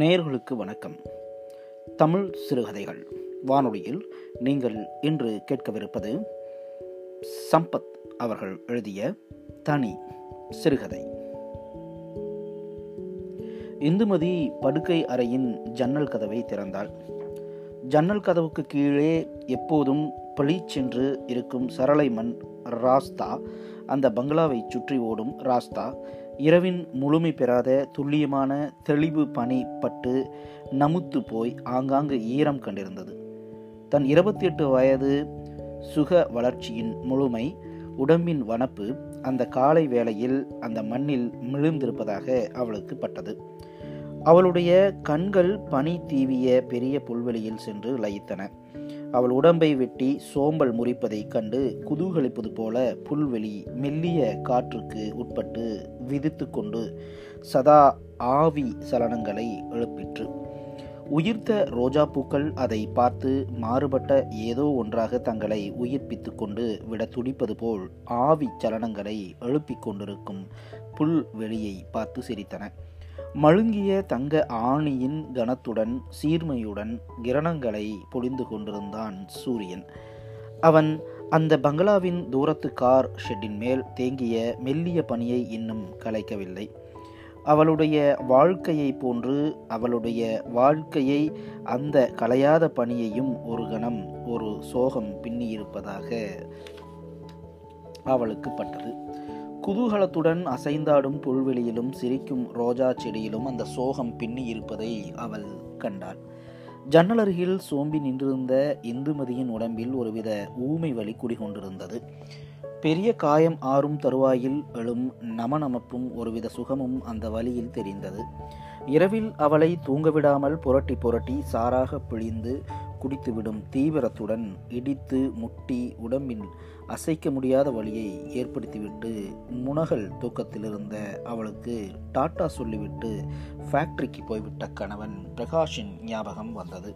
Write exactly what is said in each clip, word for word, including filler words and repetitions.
நேயர்களுக்கு வணக்கம். தமிழ் சிறுகதைகள் வானொலியில் நீங்கள் இன்று கேட்கவிருப்பது சம்பத் அவர்கள் எழுதிய தனி சிறுகதை. இந்துமதி படுக்கை அறையின் ஜன்னல் கதவை திறந்தாள். ஜன்னல் கதவுக்கு கீழே எப்போதும் பளிச்சென்று இருக்கும் சரளை மண் ராஸ்தா, அந்த பங்களாவை சுற்றி ஓடும் ராஸ்தா, இரவின் முழுமை பெறாத துல்லியமான தெளிவு பனி பட்டு நமுத்து போய் ஆங்காங்கு ஈரம் கண்டிருந்தது. தன் இருபத்தி எட்டு வயது சுக வளர்ச்சியின் முழுமை உடம்பின் வனப்பு அந்த காலை வேளையில் அந்த மண்ணில் மிழுந்திருப்பதாக அவளுக்கு பட்டது. அவளுடைய கண்கள் பனி தீவிய பெரிய புல்வெளியில் சென்று லயித்தன. அவள் உடம்பை வெட்டி சோம்பல் முறிப்பதைக் கண்டு குதூகலிப்பது போல புல்வெளி மெல்லிய காற்றுக்கு உட்பட்டு விதித்து கொண்டு சதா ஆவி சலனங்களை எழுப்பிற்று. உயிர்த்த ரோஜாப்பூக்கள் அதை பார்த்து மாறுபட்ட ஏதோ ஒன்றாக தங்களை உயிர்ப்பித்து கொண்டு விட துடிப்பது போல் ஆவி சலனங்களை எழுப்பிக் கொண்டிருக்கும் புல்வெளியை பார்த்து சிரித்தன. மழுங்கிய தங்க ஆணியின் கனத்துடன் சீர்மையுடன் கிரணங்களை பொழிந்து கொண்டிருந்தான் சூரியன். அவன் அந்த பங்களாவின் தூரத்து கார் ஷெட்டின் மேல் தேங்கிய மெல்லிய பணியை இன்னும் கலைக்கவில்லை. அவளுடைய வாழ்க்கையை போன்று அவளுடைய வாழ்க்கையை அந்த கலையாத பணியையும் ஒரு கணம் ஒரு சோகம் பின்னியிருப்பதாக அவளுக்கு பட்டது. குதூகலத்துடன் அசைந்தாடும் புல்வெளியிலும் சிரிக்கும் ரோஜா செடியிலும் அந்த சோகம் பின்னி இருப்பதை அவள் கண்டாள். ஜன்னலருகில் சோம்பி நின்றிருந்த இந்துமதியின் உடம்பில் ஒருவித ஊமை வலி குடிகொண்டிருந்தது. பெரிய காயம் ஆறும் தருவாயில் எழும் நமநமப்பும் ஒருவித சுகமும் அந்த வலியில் தெரிந்தது. இரவில் அவளை தூங்கவிடாமல் புரட்டி புரட்டி சாராக பிழிந்து குடித்துவிடும் தீவிரத்துடன் இடித்து முட்டி உடம்பின் அசைக்க முடியாத வழியை ஏற்படுத்திவிட்டு முனகல் தூக்கத்திலிருந்த அவளுக்கு டாட்டா சொல்லிவிட்டு ஃபேக்டரிக்கு போய்விட்ட கணவன் பிரகாஷின் ஞாபகம் வந்தது.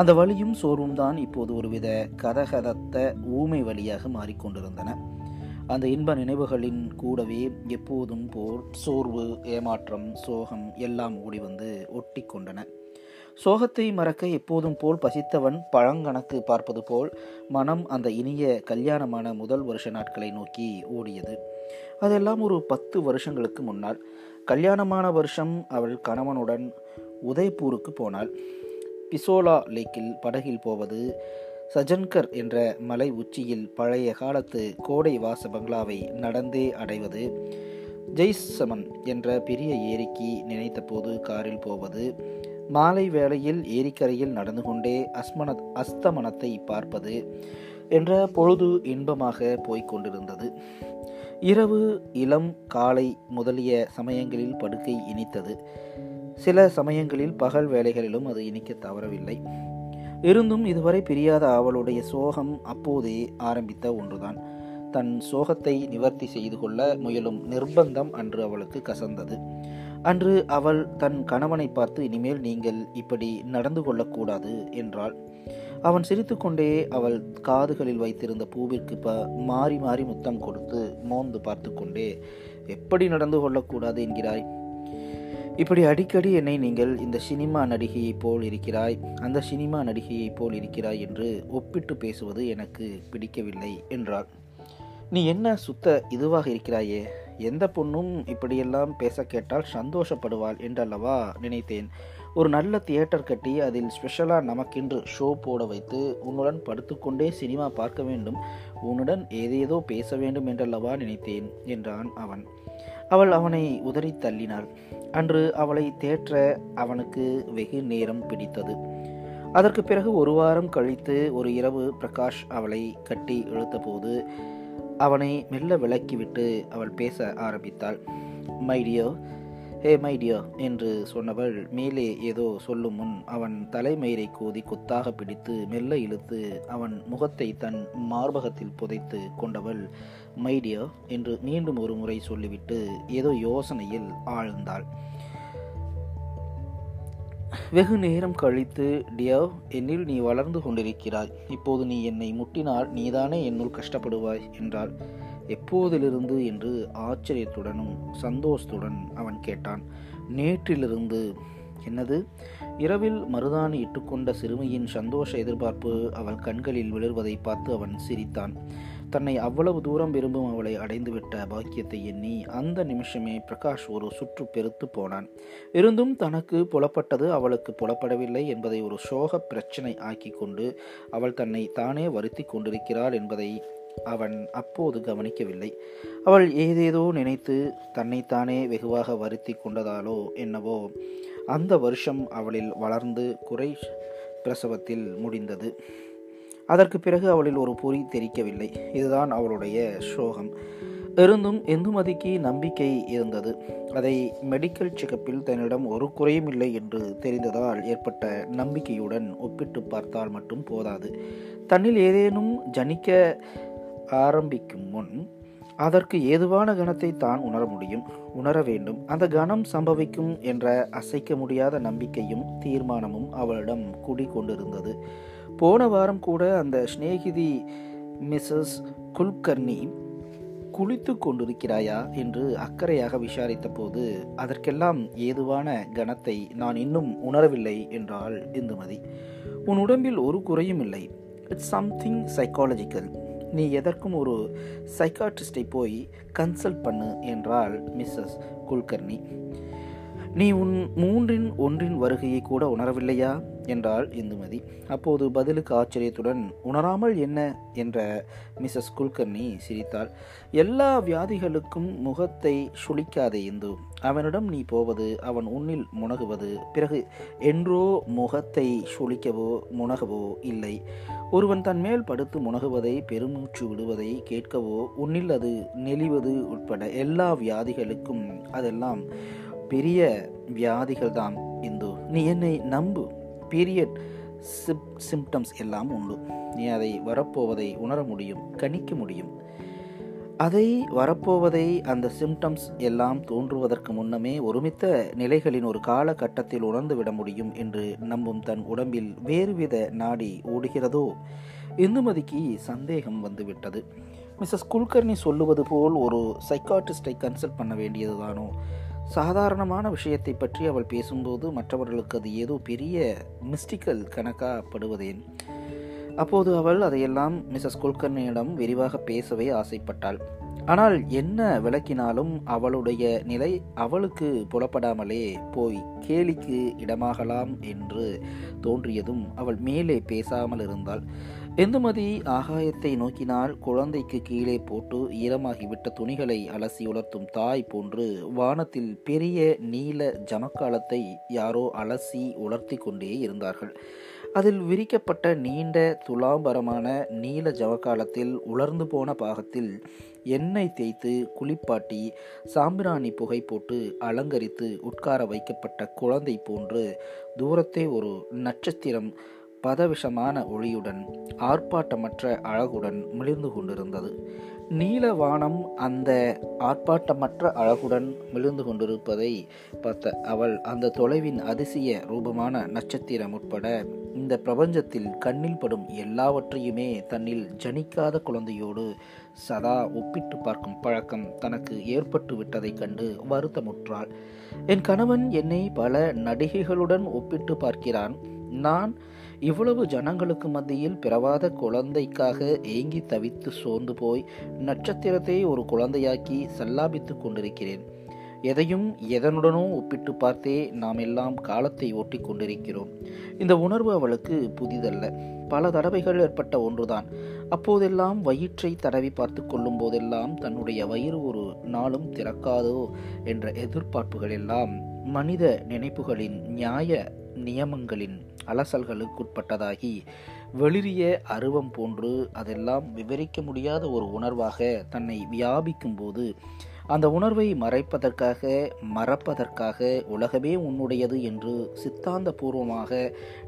அந்த வழியும் சோர்வும் தான் இப்போது ஒருவித கதகதத்த ஊமை வழியாக மாறிக்கொண்டிருந்தன. அந்த இன்ப நினைவுகளின் கூடவே எப்போதும் போர் சோர்வு ஏமாற்றம் சோகம் எல்லாம் ஓடி வந்து ஒட்டி கொண்டன. சோகத்தை மறக்க எப்போதும் போல் பசித்தவன் பழங்கணக்கு பார்ப்பது போல் மனம் அந்த இனிய கல்யாணமான முதல் வருஷ நாட்களை நோக்கி ஓடியது. அதெல்லாம் ஒரு பத்து வருஷங்களுக்கு முன்னால். கல்யாணமான வருஷம் அவள் கணவனுடன் உதய்பூருக்கு போனாள். பிசோலா லேக்கில் படகில் போவது, சஜன்கர் என்ற மலை உச்சியில் பழைய காலத்து கோடை வாச பங்களாவை நடந்தே அடைவது, ஜெய்சமன் என்ற பெரிய ஏரிக்கு நினைத்த போது காரில் போவது, மாலை வேளையில் ஏரிக்கரையில் நடந்து கொண்டே அஸ்மன அஸ்தமனத்தை பார்ப்பது என்ற பொழுது இன்பமாக போய்கொண்டிருந்தது. இரவு இளம் காலை முதலிய சமயங்களில் படுக்கை இனித்தது. சில சமயங்களில் பகல் வேளைகளிலும் அது இனிக்க தவறவில்லை. இருந்தும் இதுவரை பிரியாத அவளுடைய சோகம் அப்போதே ஆரம்பித்த ஒன்றுதான். தன் சோகத்தை நிவர்த்தி செய்து கொள்ள முயலும் நிர்பந்தம் அன்று அவளுக்கு கசந்தது. அன்று அவள் தன் கணவனை பார்த்து, இனிமேல் நீங்கள் இப்படி நடந்து கொள்ளக்கூடாது என்றாள். அவன் சிரித்துக்கொண்டே அவள் காதுகளில் வைத்திருந்த பூவிற்கு ப மாறி மாறி முத்தம் கொடுத்து மோந்து பார்த்து கொண்டே, எப்படி நடந்து கொள்ளக்கூடாது என்கிறாய்? இப்படி அடிக்கடி என்னை நீங்கள் இந்த சினிமா நடிகையைப் போல் இருக்கிறாய், அந்த சினிமா நடிகையைப் போல் இருக்கிறாய் என்று ஒப்பிட்டு பேசுவது எனக்கு பிடிக்கவில்லை என்றாள். நீ என்ன சுத்த இதுவாக இருக்கிறாயே, எந்த பொண்ணும் இப்படியெல்லாம் பேச கேட்டால் சந்தோஷப்படுவாள் என்றல்லவா நினைத்தேன். ஒரு நல்ல தியேட்டர் கட்டி அதில் ஸ்பெஷலாக நமக்கென்று ஷோ போட வைத்து உன்னுடன் படுத்துக்கொண்டே சினிமா பார்க்க வேண்டும், உன்னுடன் ஏதேதோ பேச வேண்டும் என்றல்லவா நினைத்தேன் என்றான் அவன். அவள் அவனை உதறி தள்ளினாள். அன்று அவளை தேற்ற அவனுக்கு வெகு நேரம் பிடித்தது. அதற்கு பிறகு ஒரு வாரம் கழித்து ஒரு இரவு பிரகாஷ் அவளை கட்டி இழுத்த போது அவனை மெல்ல விளக்கிவிட்டு அவள் பேச ஆரம்பித்தாள். மைடியோ ஹே மைடியோ என்று சொன்னவள் மேலே ஏதோ சொல்லும் முன் அவன் தலைமயிரை கோதி கொத்தாக பிடித்து மெல்ல இழுத்து அவன் முகத்தை தன் மார்பகத்தில் புதைத்து கொண்டவள் மைடியோ என்று மீண்டும் ஒரு முறை சொல்லிவிட்டு ஏதோ யோசனையில் ஆழ்ந்தாள். வெகு நேரம் கழித்து, டியோ, என்னில் நீ வளர்ந்து கொண்டிருக்கிறாய், இப்போது நீ என்னை முட்டினால் நீதானே என்னுள் கஷ்டப்படுவாய் என்றாள். எப்போதிலிருந்து என்று ஆச்சரியத்துடனும் சந்தோஷத்துடன் அவன் கேட்டான். நேற்றிலிருந்து என்னது? இரவில் மருதாணி இட்டுக்கொண்ட சிறுமியின் சந்தோஷ எதிர்பார்ப்பு அவள் கண்களில் விழுவதை பார்த்து அவன் சிரித்தான். தன்னை அவ்வளவு தூரம் விரும்பும் அவளை அடைந்துவிட்ட பாக்கியத்தை எண்ணி அந்த நிமிஷமே பிரகாஷ் ஒரு சுற்று பெருத்து போனான். இருந்தும் தனக்கு புலப்பட்டது அவளுக்கு புலப்படவில்லை என்பதை ஒரு சோக பிரச்சனை ஆக்கி கொண்டு அவள் தன்னை தானே வருத்தி கொண்டிருக்கிறாள் என்பதை அவன் அப்போது கவனிக்கவில்லை. அவள் ஏதேதோ நினைத்து தன்னைத்தானே வெகுவாக வருத்தி கொண்டதாலோ என்னவோ அந்த வருஷம் அவளில் வளர்ந்து குறை பிரசவத்தில் முடிந்தது. அதற்கு பிறகு அவளில் ஒரு பொறி தெரிக்கவில்லை. இதுதான் அவளுடைய சோகம். இருந்தும் இந்துமதிக்கு நம்பிக்கை இருந்தது. அதை மெடிக்கல் செக்கப்பில் தன்னிடம் ஒரு குறையும் இல்லை என்று தெரிந்ததால் ஏற்பட்ட நம்பிக்கையுடன் ஒப்பிட்டு பார்த்தால் மட்டும் போதாது. தன்னில் ஏதேனும் ஜனிக்க ஆரம்பிக்கும் முன் அதற்கு ஏதுவான கணத்தை தான் உணர முடியும், உணர வேண்டும். அந்த கணம் சம்பவிக்கும் என்ற அசைக்க முடியாத நம்பிக்கையும் தீர்மானமும் அவளிடம் கூடிக்கொண்டிருந்தது. போன வாரம் கூட அந்த ஸ்நேகிதி மிஸ்ஸஸ் குல்கர்னி குளித்து கொண்டிருக்கிறாயா என்று அக்கறையாக விசாரித்த போது அதற்கெல்லாம் ஏதுவான கணத்தை நான் இன்னும் உணரவில்லை என்றாள் இந்துமதி. உன் உடம்பில் ஒரு குறையும் இல்லை. It's something psychological. நீ எதற்கும் ஒரு சைக்காட்ரிஸ்டை போய் கன்சல்ட் பண்ணு என்றாள் மிஸ்ஸஸ் குல்கர்னி. நீ உன் மூன்றின் ஒன்றின் வருகையை கூட உணரவில்லையா என்றாள் இந்துமதி. அப்போது பதிலுக்கு ஆச்சரியத்துடன் உணராமல் என்ன என்ற மிஸ்ஸஸ் குல்கர்னி சிரித்தாள். எல்லா வியாதிகளுக்கும் முகத்தை சுளிக்காதே இந்து. அவனிடம் நீ போவது, அவன் உன்னில் முனகுவது, பிறகு என்றோ முகத்தை சுளிக்கவோ முனகவோ இல்லை. ஒருவன் தன் மேல் படுத்து முனகுவதை, பெருமூச்சு விடுவதை கேட்கவோ, உன்னில் அது நெளிவது உட்பட எல்லா வியாதிகளுக்கும் அதெல்லாம் பெரிய வியாதிகள் தான் இந்து. நீ என்னை நம்பு. பீரியட் சிப் சிம்டம்ஸ் எல்லாம் உண்டு. நீ அதை வரப்போவதை உணர முடியும், கணிக்க முடியும். அதை வரப்போவதை அந்த சிம்டம்ஸ் எல்லாம் தோன்றுவதற்கு முன்னமே ஒருமித்த நிலைகளின் ஒரு காலகட்டத்தில் உணர்ந்துவிட முடியும் என்று நம்பும் தன் உடம்பில் வேறுவித நாடி ஓடுகிறதோ? இந்துமதிக்கு சந்தேகம் வந்துவிட்டது. மிஸ்ஸஸ் குல்கர்னி சொல்லுவது போல் ஒரு சைக்காட்ரிஸ்டை கன்சல்ட் பண்ண வேண்டியதுதானோ? சாதாரணமான விஷயத்தை பற்றி அவள் பேசும்போது மற்றவர்களுக்கு அது ஏதோ பெரிய மிஸ்டிக்கல் கணக்காப்படுவதேன்? அப்போது அவள் அதையெல்லாம் மிஸ்ஸஸ் குல்கர்னியிடம் விரிவாக பேசவே ஆசைப்பட்டாள். ஆனால் என்ன விளக்கினாலும் அவளுடைய நிலை அவளுக்கு புலப்படாமலே போய் கேலிக்கு இடமாகலாம் என்று தோன்றியதும் அவள் மேலே பேசாமல் இருந்தாள். இந்துமதி ஆகாயத்தை நோக்கினால் குழந்தைக்கு கீழே போட்டு ஈரமாகிவிட்ட துணிகளை அலசி உலர்த்தும் தாய் போன்று வானத்தில் பெரிய நீல ஜமக்காலத்தை யாரோ அலசி உலர்த்தி கொண்டே இருந்தார்கள். அதில் விரிக்கப்பட்ட நீண்ட துலாம்பரமான நீல ஜவக்காலத்தில் உலர்ந்து போன பாகத்தில் எண்ணெய் தேய்த்து குளிப்பாட்டி சாம்பிராணி புகை போட்டு அலங்கரித்து உட்கார வைக்கப்பட்ட குழந்தை போன்று தூரத்தே ஒரு நட்சத்திரம் பதவிஷமான ஒளியுடன் ஆர்ப்பாட்டமற்ற அழகுடன் மிளிர்ந்து கொண்டிருந்தது. நீலவானம் அந்த ஆர்ப்பாட்டமற்ற அழகுடன் மிளிர்ந்து கொண்டிருப்பதை பார்த்த அவள் அந்த தொலைவின் அதிசய ரூபமான நட்சத்திரம் உட்பட இந்த பிரபஞ்சத்தில் கண்ணில் படும் எல்லாவற்றையுமே தன்னில் ஜனிக்காத குழந்தையோடு சதா ஒப்பிட்டு பார்க்கும் பழக்கம் தனக்கு ஏற்பட்டு விட்டதைக் கண்டு வருத்தமுற்றாள். என் கணவன் என்னை பல நடிகைகளுடன் ஒப்பிட்டு பார்க்கிறான். நான் இவ்வளவு ஜனங்களுக்கு மத்தியில் பிறவாத குழந்தைக்காக ஏங்கி தவித்து சோர்ந்து போய் நட்சத்திரத்தை ஒரு குழந்தையாக்கி சல்லாபித்து கொண்டிருக்கிறேன். எதையும் எதனுடனோ ஒப்பிட்டு பார்த்தே நாம் எல்லாம் காலத்தை ஓட்டி கொண்டிருக்கிறோம். இந்த உணர்வு அவளுக்கு புதிதல்ல. பல தடவைகள் ஏற்பட்ட ஒன்றுதான். அப்போதெல்லாம் வயிற்றை தடவி பார்த்து கொள்ளும் போதெல்லாம் தன்னுடைய வயிறு ஒரு நாளும் திறக்காதோ என்ற எதிர்பார்ப்புகள் எல்லாம் மனித நினைப்புகளின் நியாய நியமங்களின் அலசல்களுக்குட்பட்டதாகி வெளிரிய அருவம் போன்று அதெல்லாம் விவரிக்க முடியாத ஒரு உணர்வாக தன்னை வியாபிக்கும் போது அந்த உணர்வை மறைப்பதற்காக மறப்பதற்காக உலகமே உன்னுடையது என்று சித்தாந்த பூர்வமாக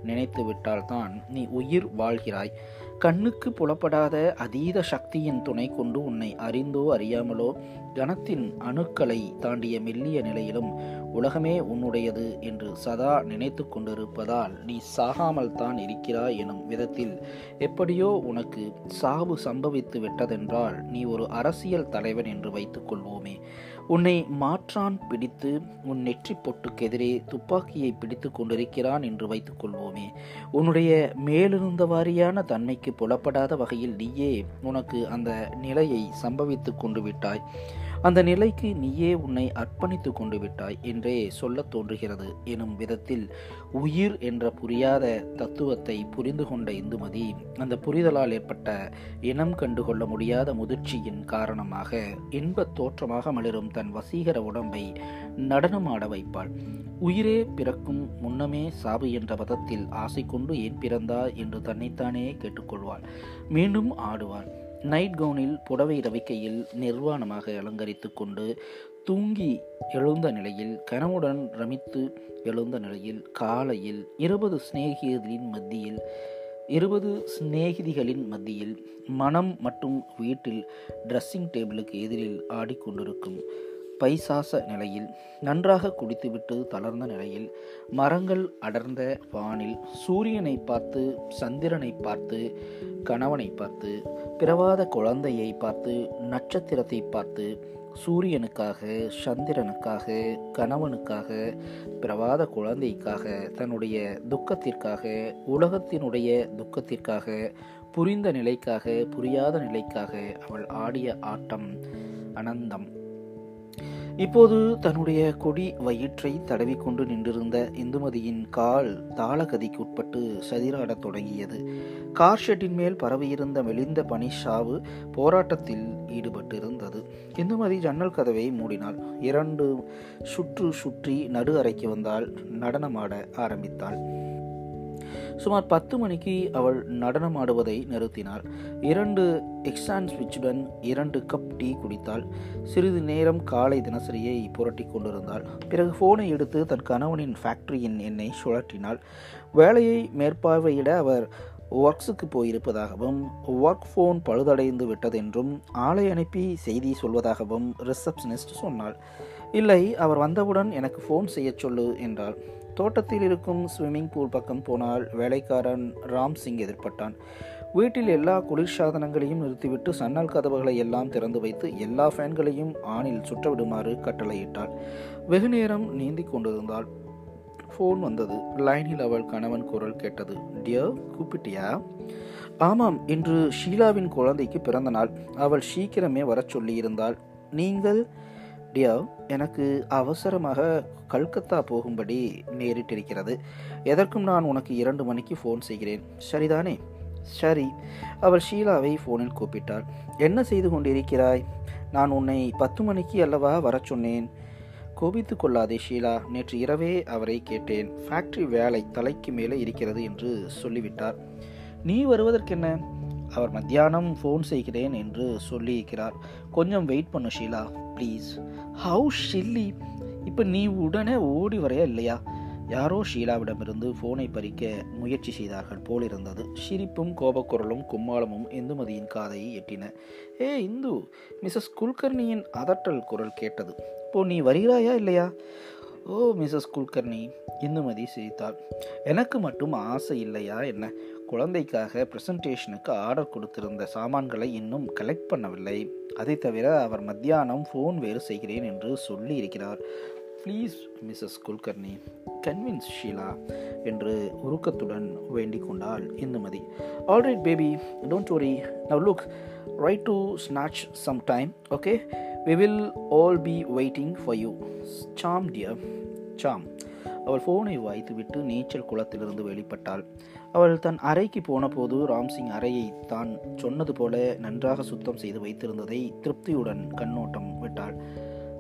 நினைத்து விட்டால்தான் நீ உயிர் வாழ்கிறாய். கண்ணுக்கு புலப்படாத அதீத சக்தியின் துணை கொண்டு உன்னை அறிந்தோ அறியாமலோ கணத்தின் அணுக்களை தாண்டிய மெல்லிய நிலையிலும் உலகமே உன்னுடையது என்று சதா நினைத்து கொண்டிருப்பதால் நீ சாகாமல் தான் இருக்கிறாய் எனும் விதத்தில் எப்படியோ உனக்கு சாவு சம்பவித்து விட்டதென்றால் நீ ஒரு அரசியல் தலைவன் என்று வைத்துக்கொள்வோமே. உன்னை மாற்றான் பிடித்து உன் நெற்றி பொட்டுக்கெதிரே துப்பாக்கியை பிடித்து கொண்டிருக்கிறான் என்று வைத்துக்கொள்வோமே. உன்னுடைய மேலிருந்த வாரியான தன்மைக்கு புலப்படாத வகையில் நீயே உனக்கு அந்த நிலையை சம்பவித்து கொண்டு விட்டாய். அந்த நிலைக்கு நீயே உன்னை அர்ப்பணித்து கொண்டு விட்டாய் என்றே சொல்ல தோன்றுகிறது எனும் விதத்தில் உயிர் என்ற புரியாத தத்துவத்தை புரிந்து கொண்ட இந்துமதி அந்த புரிதலால் ஏற்பட்ட இனம் கண்டுகொள்ள முடியாத முதிர்ச்சியின் காரணமாக இன்பத் தோற்றமாக மலரும் தன் வசீகர உடம்பை நடனமாட வைப்பாள். உயிரே பிறக்கும் முன்னமே சாவு என்ற பதத்தில் ஆசை கொண்டு ஏன் பிறந்தாய் என்று தன்னைத்தானே கேட்டுக்கொள்வாள். மீண்டும் ஆடுவாள். நைட் கவுனில் புடவை ரவிக்கையில் நிர்வாணமாக அலங்கரித்து கொண்டு தூங்கி எழுந்த நிலையில், கனவுடன் ரமித்து எழுந்த நிலையில், காலையில் இருபது சிநேகிதர்களின் மத்தியில் இருபது சிநேகிதிகளின் மத்தியில் மனம் மற்றும் வீட்டில் ட்ரெஸ்ஸிங் டேபிளுக்கு எதிரில் ஆடிக்கொண்டிருக்கும் பைசாச நிலையில், நன்றாக குடித்துவிட்டு தளர்ந்த நிலையில், மரங்கள் அடர்ந்த வானில் சூரியனை பார்த்து, சந்திரனை பார்த்து, கணவனை பார்த்து, பிறவாத குழந்தையை பார்த்து, நட்சத்திரத்தை பார்த்து, சூரியனுக்காக, சந்திரனுக்காக, கணவனுக்காக, பிறவாத குழந்தைக்காக, தன்னுடைய துக்கத்திற்காக, உலகத்தினுடைய துக்கத்திற்காக, புரிந்த நிலைக்காக, புரியாத நிலைக்காக அவள் ஆடிய ஆட்டம் அனந்தம். இப்போது தன்னுடைய கொடி வயிற்றை தடவிக்கொண்டு நின்றிருந்த இந்துமதியின் கால் தாளகதிக்கு உட்பட்டு சதிராடத் தொடங்கியது. கார் ஷெட்டின் மேல் பரவியிருந்த மெலிந்த பனி சாவு போராட்டத்தில் ஈடுபட்டிருந்தது. இந்துமதி ஜன்னல் கதவை மூடினாள். இரண்டு சுற்று சுற்றி நடு அறைக்கு வந்தால் நடனமாட ஆரம்பித்தாள். சுமார் பத்து மணிக்கு அவள் நடனமாடுவதை நிறுத்தினாள். இரண்டு எக்ஸான் ஸ்விட்சுடன் இரண்டு கப் டீ குடித்தாள். சிறிது நேரம் காலை தினசரியை புரட்டி கொண்டிருந்தாள். பிறகு ஃபோனை எடுத்து தன் கணவனின் ஃபேக்டரியின் எண்ணை சுழற்றினாள். வேலையை மேற்பார்வையிட அவர் ஒர்க்ஸுக்கு போயிருப்பதாகவும், ஒர்க் ஃபோன் பழுதடைந்து விட்டதென்றும் ஆளை அனுப்பி செய்தி சொல்வதாகவும் ரிசப்ஷனிஸ்ட் சொன்னாள். இல்லை, அவர் வந்தவுடன் எனக்கு ஃபோன் செய்ய சொல்லு என்றாள். தோட்டத்தில் இருக்கும் ஸ்விம்மிங் பூல் பக்கம் போனால் வேலைக்காரன் ராம்சிங் எதிர்பட்டான். வீட்டில் எல்லா குளிர்சாதனங்களையும் நிறுத்திவிட்டு சன்னல் கதவுகளை எல்லாம் திறந்து வைத்து எல்லா ஃபேன்களையும் ஆணில் சுற்றவிடுமாறு கட்டளையிட்டாள். வெகு நேரம் நீந்தி கொண்டிருந்தாள். ஃபோன் வந்தது. லைனில் அவள் கணவன் குரல் கேட்டது. டியர், கூப்பிட்டியா? ஆமாம், இன்று ஷீலாவின் குழந்தைக்கு பிறந்த நாள். அவள் சீக்கிரமே வர சொல்லியிருந்தாள். நீங்கள்? டியர், எனக்கு அவசரமாக கல்கத்தா போகும்படி நேரிட்டிருக்கிறது. எதற்கும் நான் உனக்கு இரண்டு மணிக்கு ஃபோன் செய்கிறேன், சரிதானே? சரி. அவள் ஷீலாவை ஃபோனில் கூப்பிட்டாள். என்ன செய்து கொண்டிருக்கிறாய்? நான் உன்னை பத்து மணிக்கு அல்லவா வர சொன்னேன். கோபித்து கொள்ளாதே ஷீலா, நேற்று இரவே அவரை கேட்டேன். ஃபேக்டரி வேலை தலைக்கு மேலே இருக்கிறது என்று சொல்லிவிட்டார். நீ வருவதற்கென்ன? அவர் மத்தியானம் ஃபோன் செய்கிறேன் என்று சொல்லியிருக்கிறார். கொஞ்சம் வெயிட் பண்ணு ஷீலா, ப்ளீஸ். ஹவு ஷில்லி, இப்போ நீ உடனே ஓடி வரையா இல்லையா? யாரோ ஷீலாவிடமிருந்து ஃபோனை பறிக்க முயற்சி செய்தார்கள் போலிருந்தது. சிரிப்பும் கோபக்குரலும் கும்மாளமும் இந்துமதியின் காதையை எட்டின. ஏ இந்து, மிஸ்ஸஸ் குல்கர்னியின் அதட்டல் குரல் கேட்டது. இப்போ நீ வருகிறாயா இல்லையா? ஓ மிஸ்ஸஸ் குல்கர்னி, இந்துமதி சிரித்தாள். எனக்கு மட்டும் ஆசை இல்லையா என்ன? குழந்தைக்காக ப்ரெசன்டேஷனுக்கு ஆர்டர் கொடுத்திருந்த சாமான்களை இன்னும் கலெக்ட் பண்ணவில்லை. அதை தவிர அவர் மத்தியானம் ஃபோன் வேறு செய்கிறேன் என்று சொல்லி இருக்கிறார். Please Mrs Kulkarni, convince Sheela என்று உருக்கத்துடன் வேண்டிக் கொண்டாள் Indumathi. Alright baby, don't worry. Now look, right to snatch some time, okay? We will all be waiting for you. Sam dear, Sam. அவள் ஃபோனை வாய்த்துவிட்டு நீச்சல் குளத்திலிருந்து வெளிப்பட்டாள். அவள் தன் அறைக்கு போன போது ராம்சிங் அறையை தான் சொன்னது போல நன்றாக சுத்தம் செய்து வைத்திருந்ததை திருப்தியுடன் கண்ணோட்டம் விட்டாள்.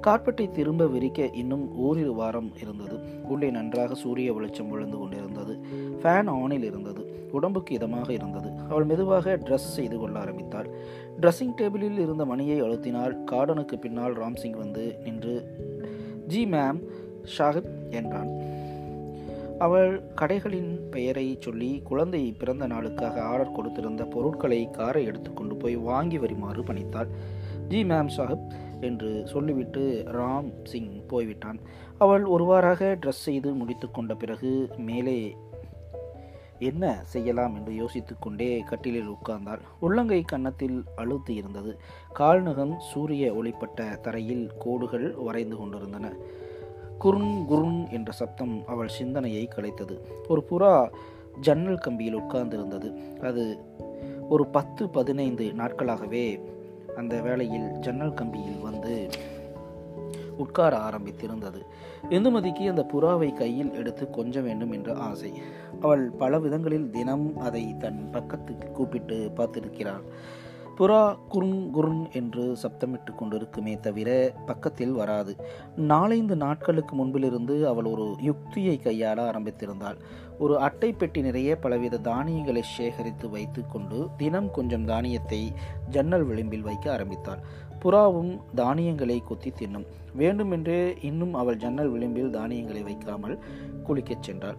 கார்பெட்டை திரும்ப விரிக்க இன்னும் ஓரிரு வாரம் இருந்தது. உள்ளே நன்றாக சூரிய வெளிச்சம் விழுந்து கொண்டிருந்தது. ஃபேன் ஆனில் இருந்தது. உடம்புக்கு இதமாக இருந்தது. அவள் மெதுவாக ட்ரெஸ் செய்து கொள்ள ஆரம்பித்தாள். ட்ரெஸ்ஸிங் டேபிளில் இருந்த மணியை அழுத்தினாள். கார்டனுக்கு பின்னால் ராம்சிங் வந்து நின்று ஜி மேம் ஷாஹிப் என்றான். அவள் கடைகளின் பெயரை சொல்லி குழந்தை பிறந்த நாளுக்காக ஆர்டர் கொடுத்திருந்த பொருட்களை காரை எடுத்துக்கொண்டு போய் வாங்கி வருமாறு பணித்தாள். ஜி மேம் சாஹிப் என்று சொல்லிவிட்டு ராம் சிங் போய்விட்டான். அவள் ஒருவாறாக ட்ரெஸ் செய்து முடித்து கொண்ட பிறகு மேலே என்ன செய்யலாம் என்று யோசித்து கொண்டே கட்டிலில் உட்கார்ந்தாள். உள்ளங்கை கன்னத்தில் அழுத்தி இருந்தது. கால்நகம் சூரிய ஒளிப்பட்ட தரையில் கோடுகள் வரைந்து கொண்டிருந்தன. குருன் குருன் என்ற சப்தம் அவள் சிந்தனையை கலைத்தது. ஒரு புறா ஜன்னல் கம்பியில் உட்கார்ந்திருந்தது. அது ஒரு பத்து பதினைந்து நாட்களாகவே அந்த வேளையில் ஜன்னல் கம்பியில் வந்து உட்கார ஆரம்பித்திருந்தது. இந்துமதிக்கு அந்த புறாவை கையில் எடுத்து கொஞ்ச வேண்டும் என்ற ஆசை. அவள் பல விதங்களில் தினம் அதை தன் பக்கத்துக்கு கூப்பிட்டு பார்த்திருக்கிறாள். புறா குருன் குருன் என்று சப்தமிட்டு கொண்டிருக்குமே தவிர பக்கத்தில் வராது. நாலைந்து நாட்களுக்கு முன்பிலிருந்து அவள் ஒரு யுக்தியை கையாள ஆரம்பித்திருந்தாள். ஒரு அட்டை பெட்டி நிறைய பலவித தானியங்களை சேகரித்து வைத்து கொண்டு தினம் கொஞ்சம் தானியத்தை ஜன்னல் விளிம்பில் வைக்க ஆரம்பித்தாள். புறாவும் தானியங்களை கொத்தி தின்னும். வேண்டுமென்றே இன்னும் அவள் ஜன்னல் விளிம்பில் தானியங்களை வைக்காமல் குளிக்கச் சென்றாள்.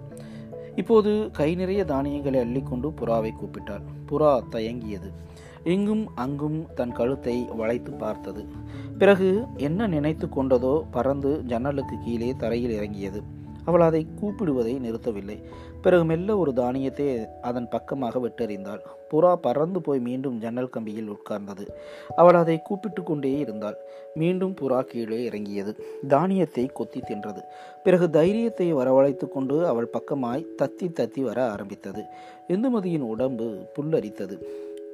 இப்போது கை நிறைய தானியங்களை அள்ளிக்கொண்டு புறாவை கூப்பிட்டாள். புறா தயங்கியது. இங்கும் அங்கும் தன் கழுத்தை வளைத்து பார்த்தது. பிறகு என்ன நினைத்து கொண்டதோ பறந்து ஜன்னலுக்கு கீழே தரையில் இறங்கியது. அவள் அதை கூப்பிடுவதை நிறுத்தவில்லை. பிறகு மெல்ல ஒரு தானியத்தை அதன் பக்கமாக வெட்டறிந்தாள். புறா பறந்து போய் மீண்டும் ஜன்னல் கம்பியில் உட்கார்ந்தது. அவள் அதை கூப்பிட்டு கொண்டே இருந்தாள். மீண்டும் புறா கீழே இறங்கியது. தானியத்தை கொத்தி தின்றது. பிறகு தைரியத்தை வரவழைத்து கொண்டு அவள் பக்கமாய் தத்தி தத்தி வர ஆரம்பித்தது. இந்துமதியின் உடம்பு புல்லரித்தது.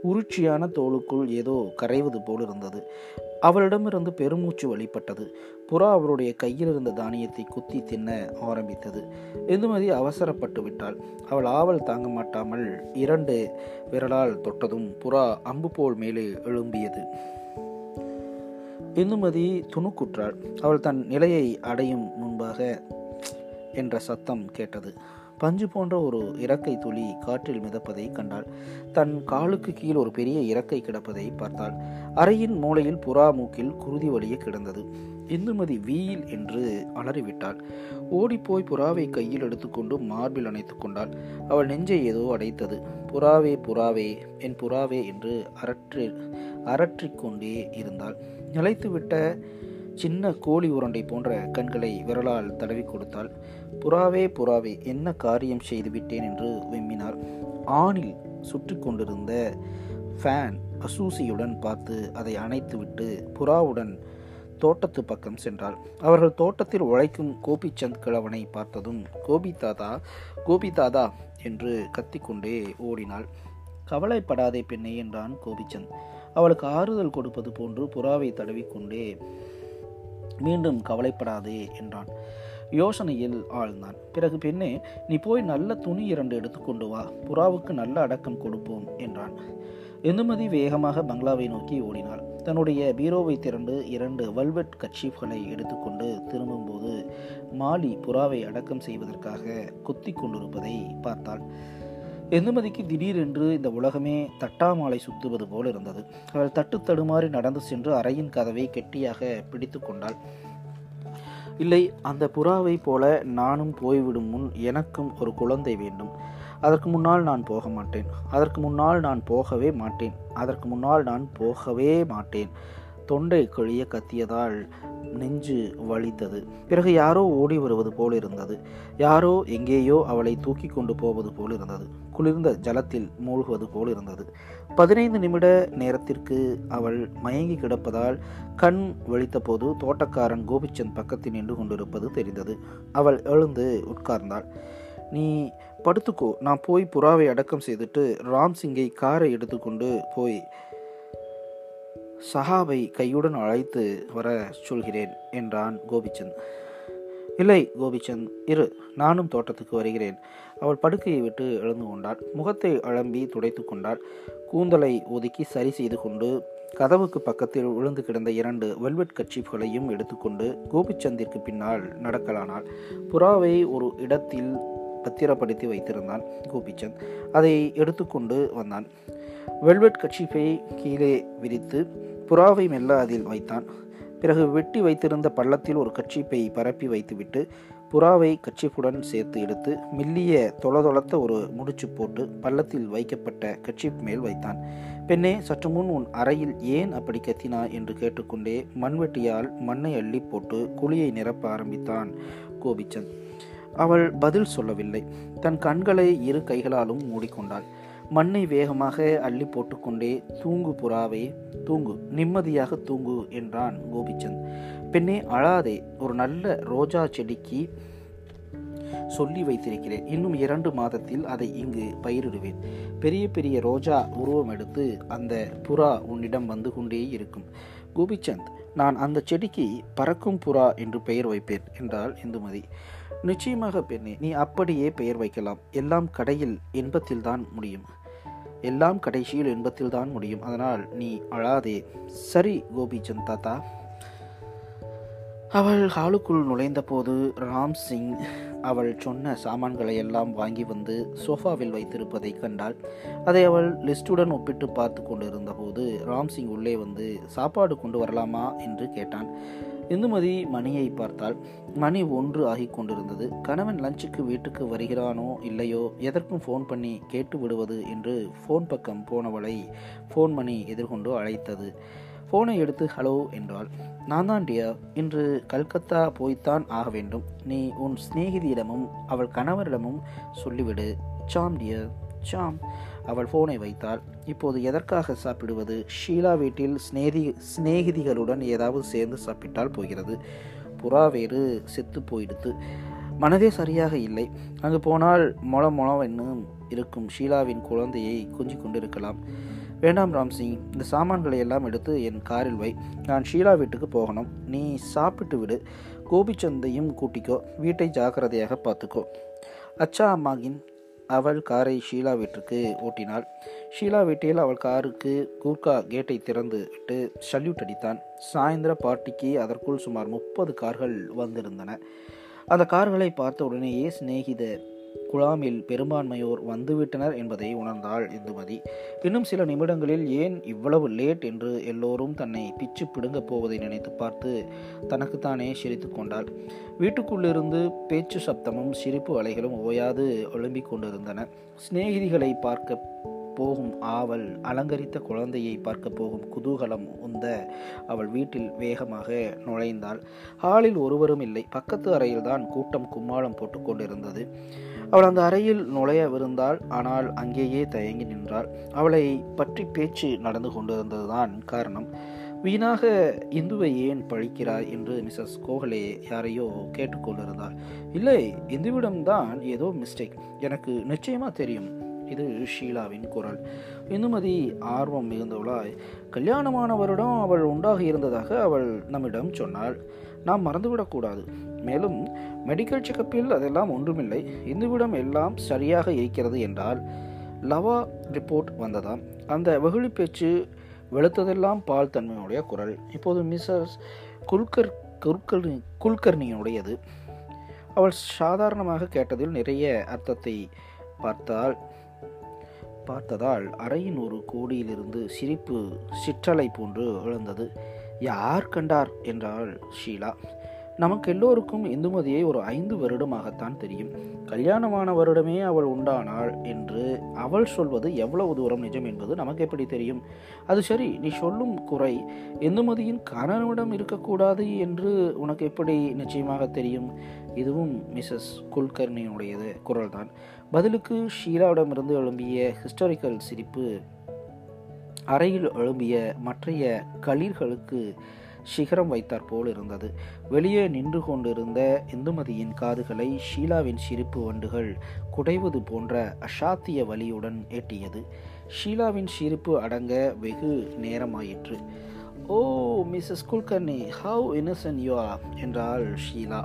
உருட்சியான தோளுக்குள் ஏதோ கரைவது போல் இருந்தது. அவளிடமிருந்து பெருமூச்சு வெளிப்பட்டது. புறா அவளுடைய கையில் இருந்த தானியத்தை குத்தி தின்ன ஆரம்பித்தது. இந்துமதி அவசரப்பட்டு விட்டாள். அவள் ஆவல் தாங்க மாட்டாமல் இரண்டு விரலால் தொட்டதும் புறா அம்பு போல் மேலே எழும்பியது. இந்துமதி துணுக்குற்றாள். அவள் தன் நிலையை அடையும் முன்பாக என்ற சத்தம் கேட்டது. பஞ்சு போன்ற ஒரு இறக்கை துளி காற்றில் மிதப்பதை கண்டாள். தன் காலுக்கு கீழ் ஒரு பெரிய இறக்கை கிடப்பதை பார்த்தாள். அறையின் மூலையில் புறா மூக்கில் குருதி வழியே கிடந்தது. இந்துமதி வீல் என்று அலறிவிட்டாள். ஓடிப்போய் புறாவை கையில் எடுத்துக்கொண்டு மார்பில் அணைத்து கொண்டாள். அவள் நெஞ்சை ஏதோ அடைத்தது. புறாவே புறாவே என் புறாவே என்று அரற்றி அரற்றிக்கொண்டே இருந்தாள். நிலைத்துவிட்ட சின்ன கோழி உருண்டை போன்ற கண்களை விரலால் தடவி கொடுத்தாள். புறாவே புறாவே என்ன காரியம் செய்து விட்டேன் என்று விம்மினாள். ஆணில் சுற்றி கொண்டிருந்த ஃபேன் அசூசியுடன் பார்த்து அதை அணைத்துவிட்டு புறாவுடன் தோட்டத்து பக்கம் சென்றாள். அவர்கள் தோட்டத்தில் உழைக்கும் கோபிச்சந்த் கிழவனை பார்த்ததும் கோபி தாதா கோபி தாதா என்று கத்திக்கொண்டே ஓடினாள். கவலைப்படாதே பெண்ணே என்றான் கோபிச்சந்த். அவளுக்கு ஆறுதல் கொடுப்பது போன்று புறாவை தடவிக்கொண்டே மீண்டும் கவலைப்படாதே என்றான். யோசனையில் ஆழ்ந்தான். பிறகு பெண்ணே நீ போய் நல்ல துணி இரண்டு எடுத்துக்கொண்டு வா, புறாவுக்கு நல்ல அடக்கம் கொடுப்போம் என்றான். இந்துமதி வேகமாக பங்களாவை நோக்கி ஓடினாள். தன்னுடைய பீரோவை திரண்டு இரண்டு வல்வெட் கட்சீஃப்களை எடுத்துக்கொண்டு திரும்பும்போது மாலி புறாவை அடக்கம் செய்வதற்காக கொத்தி கொண்டிருப்பதை பார்த்தாள். இந்துமதிக்கு திடீரென்று இந்த உலகமே தட்டாமாலை சுற்றுவது போல் இருந்தது. அவள் தட்டு தடுமாறி நடந்து சென்று அறையின் கதவை கெட்டியாக பிடித்து கொண்டாள். இல்லை, அந்த புறாவை போல நானும் போய்விடும் முன் எனக்கும் ஒரு குழந்தை வேண்டும். அதற்கு முன்னால் நான் போக மாட்டேன். அதற்கு முன்னால் நான் போகவே மாட்டேன். அதற்கு முன்னால் நான் போகவே மாட்டேன். தொண்டை கிழிய கத்தியதால் நெஞ்சு வலித்தது. பிறகு யாரோ ஓடி வருவது போல் இருந்தது. யாரோ எங்கேயோ அவளை தூக்கி கொண்டு போவது போல் இருந்தது. குளிர்ந்த ஜலத்தில் மூழ்குவது போல் இருந்தது. பதினைந்து நிமிட நேரத்திற்கு அவள் மயங்கி கிடப்பதால் கண் வலித்த போது தோட்டக்காரன் கோபிச்சந்த் பக்கத்தில் நின்று கொண்டிருப்பது தெரிந்தது. அவள் எழுந்து உட்கார்ந்தாள். நீ படுத்துக்கோ, நான் போய் புறாவை அடக்கம் செய்துட்டு ராம்சிங்கை காரை எடுத்துக்கொண்டு போய் சஹாபை கையுடன் அழைத்து வர சொல்கிறேன் என்றான் கோபிச்சந்த். இல்லை கோபிச்சந்த், இரு, நானும் தோட்டத்துக்கு வருகிறேன். அவள் படுக்கையை விட்டு எழுந்து கொண்டாள். முகத்தை அலம்பி துடைத்து கொண்டாள். கூந்தலை ஒதுக்கி சரி செய்து கொண்டு கதவுக்கு பக்கத்தில் விழுந்து கிடந்த இரண்டு வெல்வெட் கட்சிப்புகளையும் எடுத்துக்கொண்டு கோபிச்சந்திற்கு பின்னால் நடக்கலானாள். புறாவை ஒரு இடத்தில் பத்திரப்படுத்தி வைத்திருந்தான் கோபிச்சந்த். அதை எடுத்துக்கொண்டு வந்தான். வெல்வெட் கட்சிப்பை கீழே விரித்து புறாவை மெல்ல அதில் வைத்தான். பிறகு வெட்டி வைத்திருந்த பள்ளத்தில் ஒரு கட்சிப்பை பரப்பி வைத்துவிட்டு புறாவை கட்சிப்புடன் சேர்த்து எடுத்து மெல்லிய தொளதொளத்த ஒரு முடிச்சு போட்டு பள்ளத்தில் வைக்கப்பட்ட கட்சிப் மேல் வைத்தான். பெண்ணே, சற்று முன் உன் அறையில் ஏன் அப்படி கத்தினா என்று கேட்டுக்கொண்டே மண்வெட்டியால் மண்ணை அள்ளி போட்டு குழியை நிரப்ப ஆரம்பித்தான் கோபிச்சந்த். அவள் பதில் சொல்லவில்லை. தன் கண்களை இரு கைகளாலும் மூடிக்கொண்டாள். மண்ணை வேகமாக அள்ளி போட்டுக்கொண்டே, தூங்கு புறாவே, தூங்கு, நிம்மதியாக தூங்கு என்றான் கோபிச்சந்த். பெண்ணே அழாதே, ஒரு நல்ல ரோஜா செடிக்கு சொல்லி வைத்திருக்கிறேன். இன்னும் இரண்டு மாதத்தில் அதை இங்கு பயிரிடுவேன். பெரிய பெரிய ரோஜா உருவம் எடுத்து அந்த புறா உன்னிடம் வந்து கொண்டே இருக்கும். கோபிச்சந்த், நான் அந்த செடிக்கு பறக்கும் புறா என்று பெயர் வைப்பேன் என்றாள் இந்துமதி. நிச்சயமாக பெண்ணே, நீ அப்படியே பெயர் வைக்கலாம். எல்லாம் கடையில் இன்பத்தில் தான் முடியும். எல்லாம் கடைசியில் இன்பத்தில் தான் முடியும். அதனால் நீ அழாதே. சரி கோபிச்சந்த் தாத்தா. அவள் ஹாலுக்குள் நுழைந்த போது ராம்சிங் அவள் சொன்ன சாமான்களை எல்லாம் வாங்கி வந்து சோஃபாவில் வைத்திருப்பதை கண்டாள். அதை அவள் லிஸ்டுடன் ஒப்பிட்டு பார்த்து கொண்டிருந்த போது ராம்சிங் உள்ளே வந்து சாப்பாடு கொண்டு வரலாமா என்று கேட்டான். இந்துமதி மணியை பார்த்தாள். மணி ஒன்று ஆகி கொண்டிருந்தது. கணவன் லஞ்சுக்கு வீட்டுக்கு வருகிறானோ இல்லையோ, எதற்கும் ஃபோன் பண்ணி கேட்டு விடுவது என்று ஃபோன் பக்கம் போனவளை ஃபோன் மணி எதிர்கொண்டு அழைத்தது. ஃபோனை எடுத்து ஹலோ என்றாள். நான் தான் டியா, இன்று கல்கத்தா போய்த்தான் ஆக வேண்டும். நீ உன் சிநேகிதியிடமும் அவள் கணவரிடமும் சொல்லிவிடு. சாம் டியா, சாம். அவள் ஃபோனை வைத்தாள். இப்போது எதற்காக சாப்பிடுவது? ஷீலா வீட்டில் ஸ்நேகி சிநேகிதிகளுடன் ஏதாவது சேர்ந்து சாப்பிட்டால் போகிறது. புறா வேறு செத்து போயிடுத்து. மனதே சரியாக இல்லை. அங்கு போனால் மொள மொளவென்னு இருக்கும் ஷீலாவின் குழந்தையை குஞ்சு கொண்டிருக்கலாம். வேண்டாம் ராம்சிங், இந்த சாமான்களை எல்லாம் எடுத்து என் காரில் வை. நான் ஷீலா வீட்டுக்கு போகணும். நீ சாப்பிட்டு விடு. கோபிச்சந்தையும் கூட்டிக்கோ. வீட்டை ஜாக்கிரதையாக பார்த்துக்கோ. அச்சா அம்மாகின். அவள் காரை ஷீலா வீட்டுக்கு ஓட்டினாள். ஷீலா வீட்டில் அவள் காருக்கு கூர்க்கா கேட்டை திறந்து விட்டு சல்யூட் அடித்தான். சாயந்தர பார்ட்டிக்கு அதற்குள் சுமார் முப்பது கார்கள் வந்திருந்தன. அந்த கார்களை பார்த்த உடனேயே சிநேகித குழாமில் பெரும்பான்மையோர் வந்துவிட்டனர் என்பதை உணர்ந்தாள் இந்துமதி. இன்னும் சில நிமிடங்களில் ஏன் இவ்வளவு லேட் என்று எல்லோரும் தன்னை பிச்சு பிடுங்க போவதை நினைத்து பார்த்து தனக்குத்தானே சிரித்து கொண்டாள். வீட்டுக்குள்ளிருந்து பேச்சு சப்தமும் சிரிப்பு அலைகளும் ஓயாது எழும்பிக் கொண்டிருந்தன. சிநேகிதிகளை பார்க்க போகும் ஆவல், அலங்கரித்த குழந்தையை பார்க்க போகும் குதூகலம் உந்த அவள் வீட்டில் வேகமாக நுழைந்தாள். ஹாலில் ஒருவரும் இல்லை. பக்கத்து அறையில்தான் கூட்டம் கும்மாளம் போட்டு கொண்டிருந்தது. அவள் அந்த அறையில் நுழையவிருந்தாள். ஆனால் அங்கேயே தயங்கி நின்றாள். அவளை பற்றி பேச்சு நடந்து கொண்டிருந்ததுதான் காரணம். வீணாக இந்துவை ஏன் பழிக்கிறாய் என்று மிஸ்ஸஸ் கோகலே யாரையோ கேட்டுக்கொண்டிருந்தாள். இல்லை, இந்துவிடம்தான் ஏதோ மிஸ்டேக். எனக்கு நிச்சயமாக தெரியும். இது ஷீலாவின் குரல். இந்துமதி ஆர்வம் மிகுந்தவளாய், கல்யாணமான வருடம் அவள் உண்டாகி இருந்ததாக அவள் நம்மிடம் சொன்னாள். நாம் மறந்துவிடக்கூடாது. மேலும் மெடிக்கல் செக்கப்பில் அதெல்லாம் ஒன்றுமில்லை. இந்துவிடம் எல்லாம் சரியாக இருக்கிறது என்றால் லவா ரிப்போர்ட் வந்ததாம். அந்த வெகுளி பேச்சு வெளுத்ததெல்லாம் பால் தன்மையுடைய குரல் இப்போது மிஸ்ஸஸ் குல்கர் குல்கர்னி குல்கர்னியுடையது. அவள் சாதாரணமாக கேட்டதில் நிறைய அர்த்தத்தை பார்த்தாள் பார்த்ததால் அறையின் ஒரு கோடியிலிருந்து சிரிப்பு சிற்றலை போன்று எழுந்தது. யார் கண்டார் என்றாள் ஷீலா. நமக்கு எல்லோருக்கும் இந்துமதியை ஒரு ஐந்து வருடமாகத்தான் தெரியும். கல்யாணமான வருடமே அவள் உண்டானாள் என்று அவள் சொல்வது எவ்வளவு தூரம் நிஜம் என்பது நமக்கு எப்படி தெரியும்? அது சரி, நீ சொல்லும் குறை இந்துமதியின் கணவனிடம் இருக்கக்கூடாது என்று உனக்கு எப்படி நிச்சயமாக தெரியும்? இதுவும் மிஸ்ஸஸ் குல்கர்னியுடைய குரல்தான். பதிலுக்கு ஷீலாவிடமிருந்து எழும்பிய ஹிஸ்டாரிக்கல் சிரிப்பு அறையில் எழும்பிய மற்றைய களிர்களுக்கு சிகரம் வைத்தாற் போல் இருந்தது. வெளியே நின்று கொண்டிருந்த இந்துமதியின் காதுகளை ஷீலாவின் சிரிப்பு வண்டுகள் குடைவது போன்ற அசாத்திய வலியுடன் எட்டியது. ஷீலாவின் சிரிப்பு அடங்க வெகு நேரமாயிற்று. Oh Mrs Kulkarni, how innocent you are என்றாள் ஷீலா.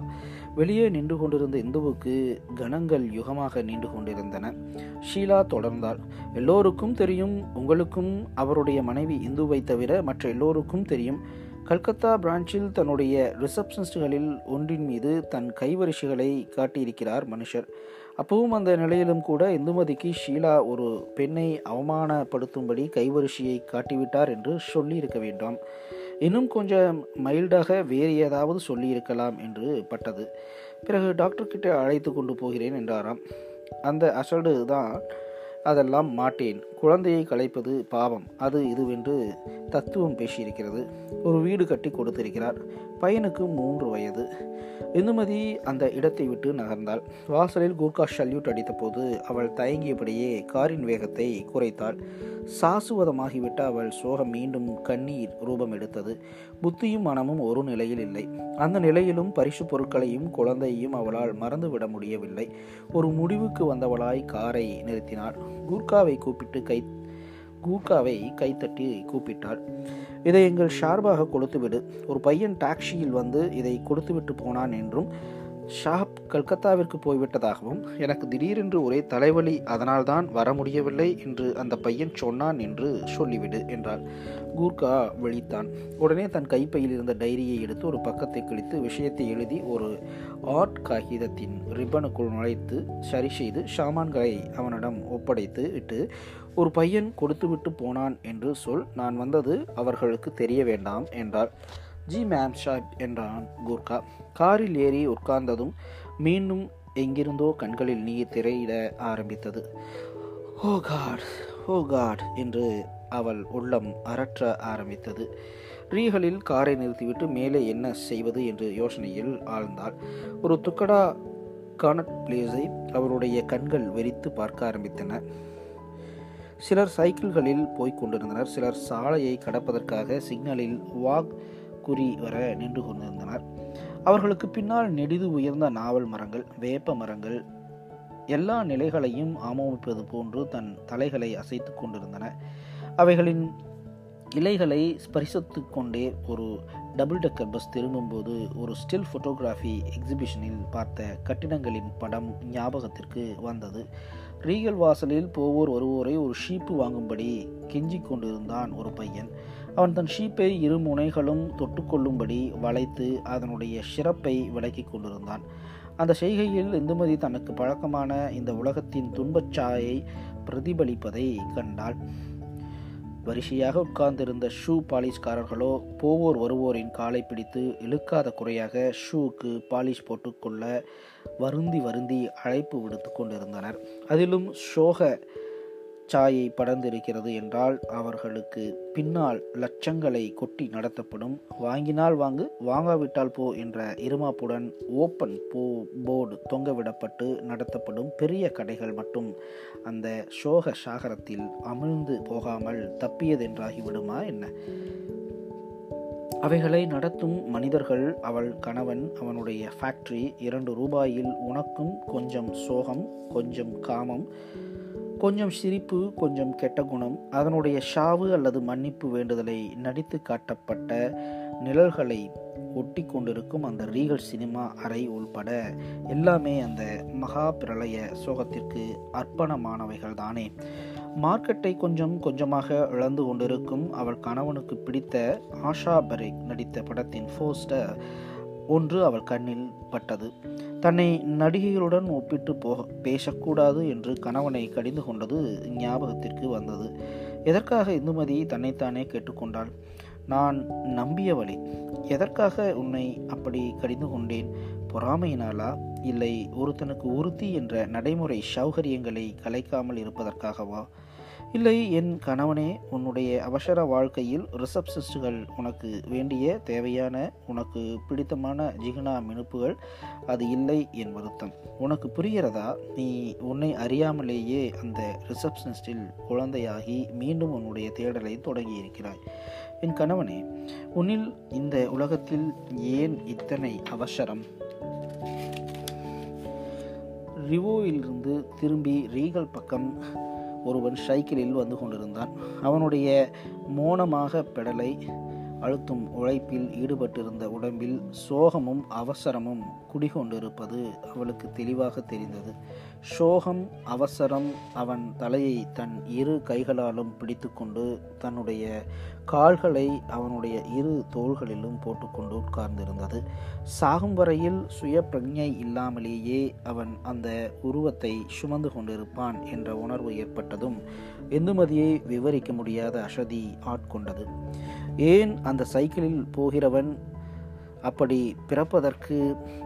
வெளியே நின்று கொண்டிருந்த இந்துவுக்கு கணங்கள் யுகமாக நின்று கொண்டிருந்தன. ஷீலா தொடர்ந்தாள். எல்லோருக்கும் தெரியும். உங்களுக்கும் அவருடைய மனைவி இந்துவை தவிர மற்ற எல்லோருக்கும் தெரியும். கல்கத்தா பிரான்ச்சில் தன்னுடைய ரிசப்ஷனிஸ்டுகளில் ஒன்றின் மீது தன் கைவரிசைகளை காட்டியிருக்கிறார் மனுஷர். அப்பவும் அந்த நிலையிலும் கூட இந்துமதிக்கு ஷீலா ஒரு பெண்ணை அவமானப்படுத்தும்படி கைவரிசையை காட்டிவிட்டார் என்று சொல்லியிருக்க வேண்டாம். இன்னும் கொஞ்சம் மைல்டாக வேறு ஏதாவது சொல்லியிருக்கலாம் என்று பட்டது. பிறகு டாக்டர்கிட்ட அழைத்து கொண்டு போகிறேன் என்றாராம். அந்த அசடு தான் அதெல்லாம் மாட்டேன், குழந்தையை கலைப்பது பாவம், அது இதுவென்று தத்துவம் பேசியிருக்கிறது. ஒரு வீடு கட்டி கொடுத்திருக்கிறார். பையனுக்கு மூன்று வயது. இந்துமதி அந்த இடத்தை விட்டு நகர்ந்தாள். வாசலில் கூர்கா சல்யூட் அடித்த போது அவள் தயங்கியபடியே காரின் வேகத்தை குறைத்தாள். சாசுவதமாகிவிட்ட அவள் சோகம் மீண்டும் கண்ணீர் ரூபம் எடுத்தது. புத்தியும் மனமும் ஒரு நிலையில் இல்லை. அந்த நிலையிலும் பரிசு பொருட்களையும் குழந்தையையும் அவளால் மறந்துவிட முடியவில்லை. ஒரு முடிவுக்கு வந்தவளாய் காரை நிறுத்தினாள். கூர்காவை கூப்பிட்டு கை கூர்காவை கைத்தட்டி கூப்பிட்டாள். இதை எங்கள் ஷார்பாக கொடுத்துவிடு. ஒரு பையன் டாக்ஸியில் வந்து இதை கொடுத்துவிட்டு போனான் என்றும், ஷாப் கல்கத்தாவிற்கு போய்விட்டதாகவும், எனக்கு திடீரென்று ஒரே தலைவலி, அதனால்தான் வர முடியவில்லை என்று அந்த பையன் சொன்னான் என்று சொல்லிவிடு என்றாள். கூர்கா விழித்தான். உடனே தன் கைப்பையில் இருந்த டைரியை எடுத்து ஒரு பக்கத்தை கிழித்து விஷயத்தை எழுதி ஒரு ஆர்ட் காகிதத்தின் ரிப்பனுக்குள் நுழைத்து சரி செய்து ஷாமான்களை அவனிடம் ஒப்படைத்து விட்டு, ஒரு பையன் கொடுத்துவிட்டு போனான் என்று சொல், நான் வந்தது அவர்களுக்கு தெரிய வேண்டாம் என்றாள். ஜி மேம் சாஹிப் என்றான் கூர்கா. காரில் ஏறி உட்கார்ந்ததும் மீண்டும் எங்கிருந்தோ கண்களில் நீர் திரையிட ஆரம்பித்தது. ஓ காட், ஓ காட் என்று அவள் உள்ளம் அரற்ற ஆரம்பித்தது. ரீகளில் காரை நிறுத்திவிட்டு மேலே என்ன செய்வது என்று யோசனையில் ஆழ்ந்தாள். ஒரு துக்கடா கானட் பிளேஸை அவருடைய கண்கள் வெறித்து பார்க்க ஆரம்பித்தன. சிலர் சைக்கிள்களில் போய்க் கொண்டிருந்தனர். சிலர் சாலையை கடப்பதற்காக சிக்னலில் வாக் குறி வர நின்று கொண்டிருந்தனர். அவர்களுக்கு பின்னால் நெடிது உயர்ந்த நாவல் மரங்கள், வேப்ப மரங்கள் எல்லா நிலைகளையும் ஆமோமிப்பது போன்று தன் தலைகளை அசைத்து கொண்டிருந்தன. அவைகளின் இலைகளை ஸ்பரிசித்து கொண்டே ஒரு டபுள் டெக்கர் பஸ் திரும்பும்போது ஒரு ஸ்டில் ஃபோட்டோகிராஃபி எக்ஸிபிஷனில் பார்த்த கட்டிடங்களின் படம் ஞாபகத்திற்கு வந்தது. ரீகல் வாசலில் போவோர் வருவோரை ஒரு ஷீப்பு வாங்கும்படி கெஞ்சிக் கொண்டிருந்தான் ஒரு பையன். அவன் தன் ஷீப்பை இரு முனைகளும் தொட்டுக்கொள்ளும்படி வளைத்து அதனுடைய சிறப்பை விளக்கி கொண்டிருந்தான். அந்த செய்கையில் இந்துமதி தனக்கு பழக்கமான இந்த உலகத்தின் துன்பச்சாயை பிரதிபலிப்பதை கண்டாள். வரிசையாக உட்கார்ந்திருந்த ஷூ பாலிஷ்காரர்களோ போவோர் வருவோரின் காலை பிடித்து இழுக்காத குறையாக ஷூவுக்கு பாலிஷ் போட்டுக்கொள்ள வருந்தி வருந்தி அழைப்பு விடுத்து கொண்டிருந்தனர். அதிலும் சோக சாயை படர்ந்திருக்கிறது என்றால் அவர்களுக்கு பின்னால் லட்சங்களை கொட்டி நடத்தப்படும் வாங்கினால் வாங்கு, வாங்காவிட்டால் போ என்ற இருமாப்புடன் ஓப்பன் போ போர்டு தொங்கவிடப்பட்டு நடத்தப்படும் பெரிய கடைகள் மட்டும் அந்த சோக சாகரத்தில் அமிழ்ந்து போகாமல் தப்பியதென்றாகிவிடுமா என்ன? அவைகளை நடத்தும் மனிதர்கள், அவள் கணவன், அவனுடைய ஃபேக்ட்ரி. இரண்டு ரூபாயில் உனக்கும் கொஞ்சம் சோகம், கொஞ்சம் காமம், கொஞ்சம் சிரிப்பு, கொஞ்சம் கெட்ட குணம், அதனுடைய ஷாவு அல்லது மன்னிப்பு வேண்டுதலை நடித்து காட்டப்பட்ட நிழல்களை ஒட்டி கொண்டிருக்கும் அந்த ரீகல் சினிமா அறை உள்பட எல்லாமே அந்த மகா பிரளய சோகத்திற்கு அர்ப்பணமானவைகள் தானே. மார்க்கெட்டை கொஞ்சம் கொஞ்சமாக இழந்து கொண்டிருக்கும் அவள் கணவனுக்கு பிடித்த ஆஷா பரேக் நடித்த படத்தின் போஸ்டர் ஒன்று அவள் கண்ணில் பட்டது. தன்னை நடிகைகளுடன் ஒப்பிட்டு போக பேசக்கூடாது என்று கணவனை கடிந்து கொண்டது ஞாபகத்திற்கு வந்தது. எதற்காக இந்துமதி தன்னைத்தானே கேட்டுக்கொண்டாள். நான் நம்பியவளே, எதற்காக உன்னை அப்படி கடிந்து கொண்டேன்? பொறாமையினாலா, இல்லை ஒருத்தனுக்கு உறுதி என்ற நடைமுறை சௌகரியங்களை கலைக்காமல் இருப்பதற்காகவா? இல்லை என் கணவனே, உன்னுடைய அவசர வாழ்க்கையில் ரிசப்ஷனிஸ்டுகள் உனக்கு வேண்டிய தேவையான உனக்கு பிடித்தமான ஜிகனா மினுப்புகள் அது இல்லை என் வருத்தம். உனக்கு புரிகிறதா? நீ உன்னை அறியாமலேயே அந்த ரிசப்ஷனிஸ்டில் குழந்தையாகி மீண்டும் உன்னுடைய தேடலை தொடங்கியிருக்கிறாய். என் கணவனே, உன்னில் இந்த உலகத்தில் ஏன் இத்தனை அவசரம்? ரிவோவிலிருந்து திரும்பி ரீகல் பக்கம் ஒருவன் சைக்கிளில் வந்து கொண்டிருந்தான். அவனுடைய மோனமாக பெடலை அழுத்தும் உழைப்பில் ஈடுபட்டிருந்த உடம்பில் சோகமும் அவசரமும் குடிகொண்டிருப்பது அவளுக்கு தெளிவாக தெரிந்தது. சோகம், அவசரம் அவன் தலையை தன் இரு கைகளாலும் பிடித்து கொண்டு தன்னுடைய கால்களை அவனுடைய இரு தோள்களிலும் போட்டுக்கொண்டு உட்கார்ந்திருந்தது. சாகும் வரையில் சுய பிரக்ஞை இல்லாமலேயே அவன் அந்த உருவத்தை சுமந்து கொண்டிருப்பான் என்ற உணர்வு ஏற்பட்டதும் இந்துமதியை விவரிக்க முடியாத அசதி ஆட்கொண்டது. ஏன் அந்த சைக்கிளில் போகிறவன் அப்படி பிறப்பதற்கு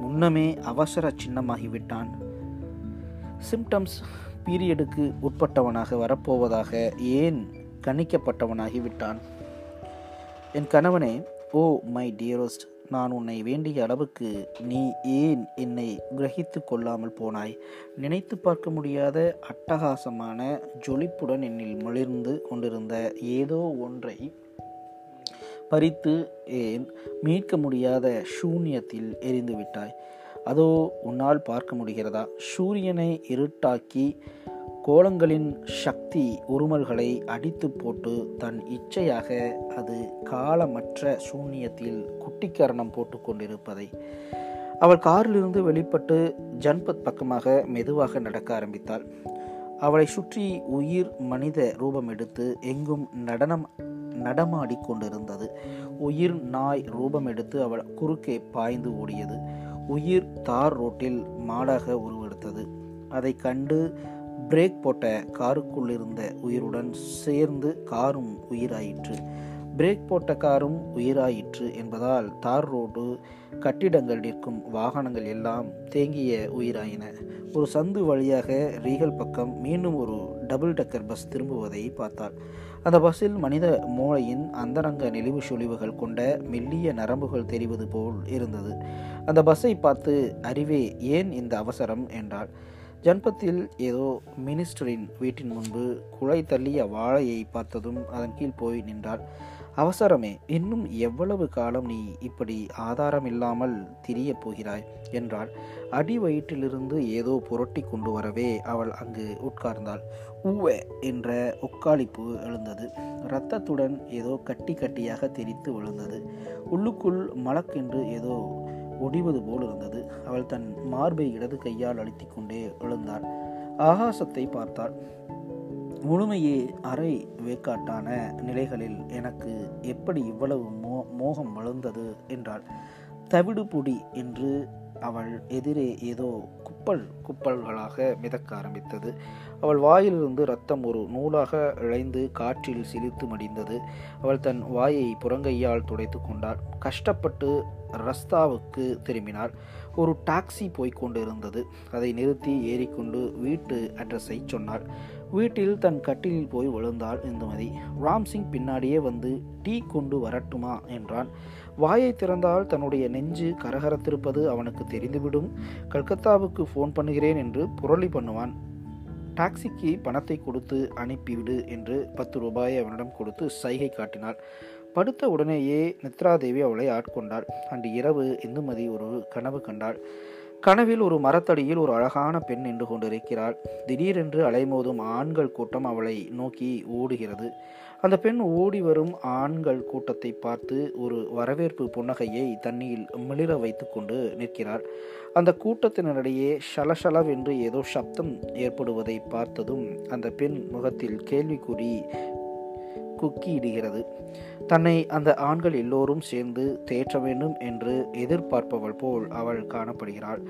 முன்னமே அவசர சின்னமாகிவிட்டான்? சிம்டம்ஸ் பீரியடுக்கு உட்பட்டவனாக வரப்போவதாக ஏன் கணிக்கப்பட்டவனாகிவிட்டான்? என் கணவனே, ஓ மை டியரஸ்ட், நான் உன்னை வேண்டிய அளவுக்கு நீ ஏன் என்னை கிரகித்து கொள்ளாமல் போனாய்? நினைத்து பார்க்க முடியாத அட்டகாசமான ஜொலிப்புடன் என்னில் மிளிர்ந்து கொண்டிருந்த ஏதோ ஒன்றை பறித்து ஏன் மீட்க முடியாத சூன்யத்தில் எரிந்துவிட்டாய்? அதோ உன்னால் பார்க்க முடிகிறதா? சூரியனை இருட்டாக்கி கோலங்களின் சக்தி உருமல்களை அடித்து போட்டு தன் இச்சையாக அது காலமற்ற சூன்யத்தில் குட்டிக்கரணம் போட்டு கொண்டிருப்பதை. அவள் காரிலிருந்து வெளிப்பட்டு ஜன்பத் பக்கமாக மெதுவாக நடக்க ஆரம்பித்தாள். அவளை சுற்றி உயிர் மனித ரூபம் எடுத்து எங்கும் நடனம் நடமாடி கொண்டிருந்தது. உயிர் நாய் ரூபம் எடுத்து அவள் குறுக்கே பாய்ந்து ஓடியது. உயிர் தார் ரோட்டில் மாடாக உருவெடுத்தது. அதை கண்டு பிரேக் போட்ட காருக்குள் இருந்த உயிருடன் சேர்ந்து காரும் உயிராயிற்று. பிரேக் போட்ட காரும் உயிராயிற்று என்பதால் தார் ரோடு, கட்டிடங்கள், நிற்கும் வாகனங்கள் எல்லாம் தேங்கிய உயிராயின. ஒரு சந்து வழியாக ரீகல் பக்கம் மீண்டும் ஒரு டபுள் டக்கர் பஸ் திரும்புவதை பார்த்தாள். அந்த பஸ்ஸில் மனித மூளையின் அந்தரங்க நெளிவு சுழிவுகள் கொண்ட மெல்லிய நரம்புகள் தெரிவது போல் இருந்தது. அந்த பஸ்ஸை பார்த்து, அறிவே, ஏன் இந்த அவசரம் என்றாள். ஜன்பத்தில் ஏதோ மினிஸ்டரின் வீட்டின் முன்பு குலை தள்ளிய வாழையை பார்த்ததும் அதன் கீழ் போய் நின்றாள். அவசரமே, இன்னும் எவ்வளவு காலம் நீ இப்படி ஆதாரமில்லாமல் திரிய போகிறாய் என்றாள். அடி வயிற்றிலிருந்து ஏதோ புரட்டி கொண்டு வரவே அவள் அங்கு உட்கார்ந்தாள். ஊவ என்ற உக்காளிப்பு எழுந்தது. இரத்தத்துடன் ஏதோ கட்டி கட்டியாக தெரித்து விழுந்தது. உள்ளுக்குள் மலக்கென்று ஏதோ ஒடிவது போல் இருந்தது. அவள் தன் மார்பை இடது கையால் அழுத்தி கொண்டே எழுந்தாள். ஆகாசத்தை பார்த்தாள். முழுமையே அரை வேக்காட்டான நிலைகளில் எனக்கு எப்படி இவ்வளவு மோ மோகம் வளர்ந்தது என்றாள். தவிடு பொடி என்று அவள் எதிரே ஏதோ குப்பல் குப்பல்களாக மிதக்க ஆரம்பித்தது. அவள் வாயிலிருந்து இரத்தம் ஒரு நூலாக இழைந்து காற்றில் சிலித்து மடிந்தது. அவள் தன் வாயை புறங்கையால் துடைத்து கொண்டாள். கஷ்டப்பட்டு ரஸ்தாவுக்கு திரும்பினாள். ஒரு டாக்ஸி போய்கொண்டிருந்தது. அதை நிறுத்தி ஏறிக்கொண்டு வீட்டு அட்ரஸை சொன்னாள். வீட்டில் தன் கட்டிலில் போய் விழுந்தாள் இந்துமதி. ராம்சிங் பின்னாடியே வந்து டீ கொண்டு வரட்டுமா என்றான். வாயை திறந்தால் தன்னுடைய நெஞ்சு கரகரத்திருப்பது அவனுக்கு தெரிந்துவிடும். கல்கத்தாவுக்கு ஃபோன் பண்ணுகிறேன் என்று புரளி பண்ணுவான். டாக்ஸிக்கு பணத்தை கொடுத்து அனுப்பிவிடு என்று பத்து ரூபாயை அவனிடம் கொடுத்து சைகை காட்டினாள். படுத்த உடனேயே நித்ராதேவி அவளை ஆட்கொண்டாள். அன்று இரவு இந்துமதி ஒரு கனவு கண்டாள். கனவில் ஒரு மரத்தடியில் ஒரு அழகான பெண் நின்று கொண்டிருக்கிறாள். திடீரென்று அலைமோதும் ஆண்கள் கூட்டம் அவளை நோக்கி ஓடுகிறது. அந்த பெண் ஓடி வரும் ஆண்கள் கூட்டத்தை பார்த்து ஒரு வரவேற்பு புன்னகையை தண்ணியில் மிளிர வைத்து கொண்டு நிற்கிறாள். அந்த கூட்டத்தினரிடையே ஷலஷலவென்று ஏதோ சப்தம் ஏற்படுவதை பார்த்ததும் அந்த பெண் முகத்தில் கேள்விக்குறி குக்கியிடுகிறது. தன்னை அந்த ஆண்கள் எல்லோரும் சேர்ந்து தேற்ற வேண்டும் என்று எதிர்பார்ப்பவள் போல் அவள் காணப்படுகிறாள்.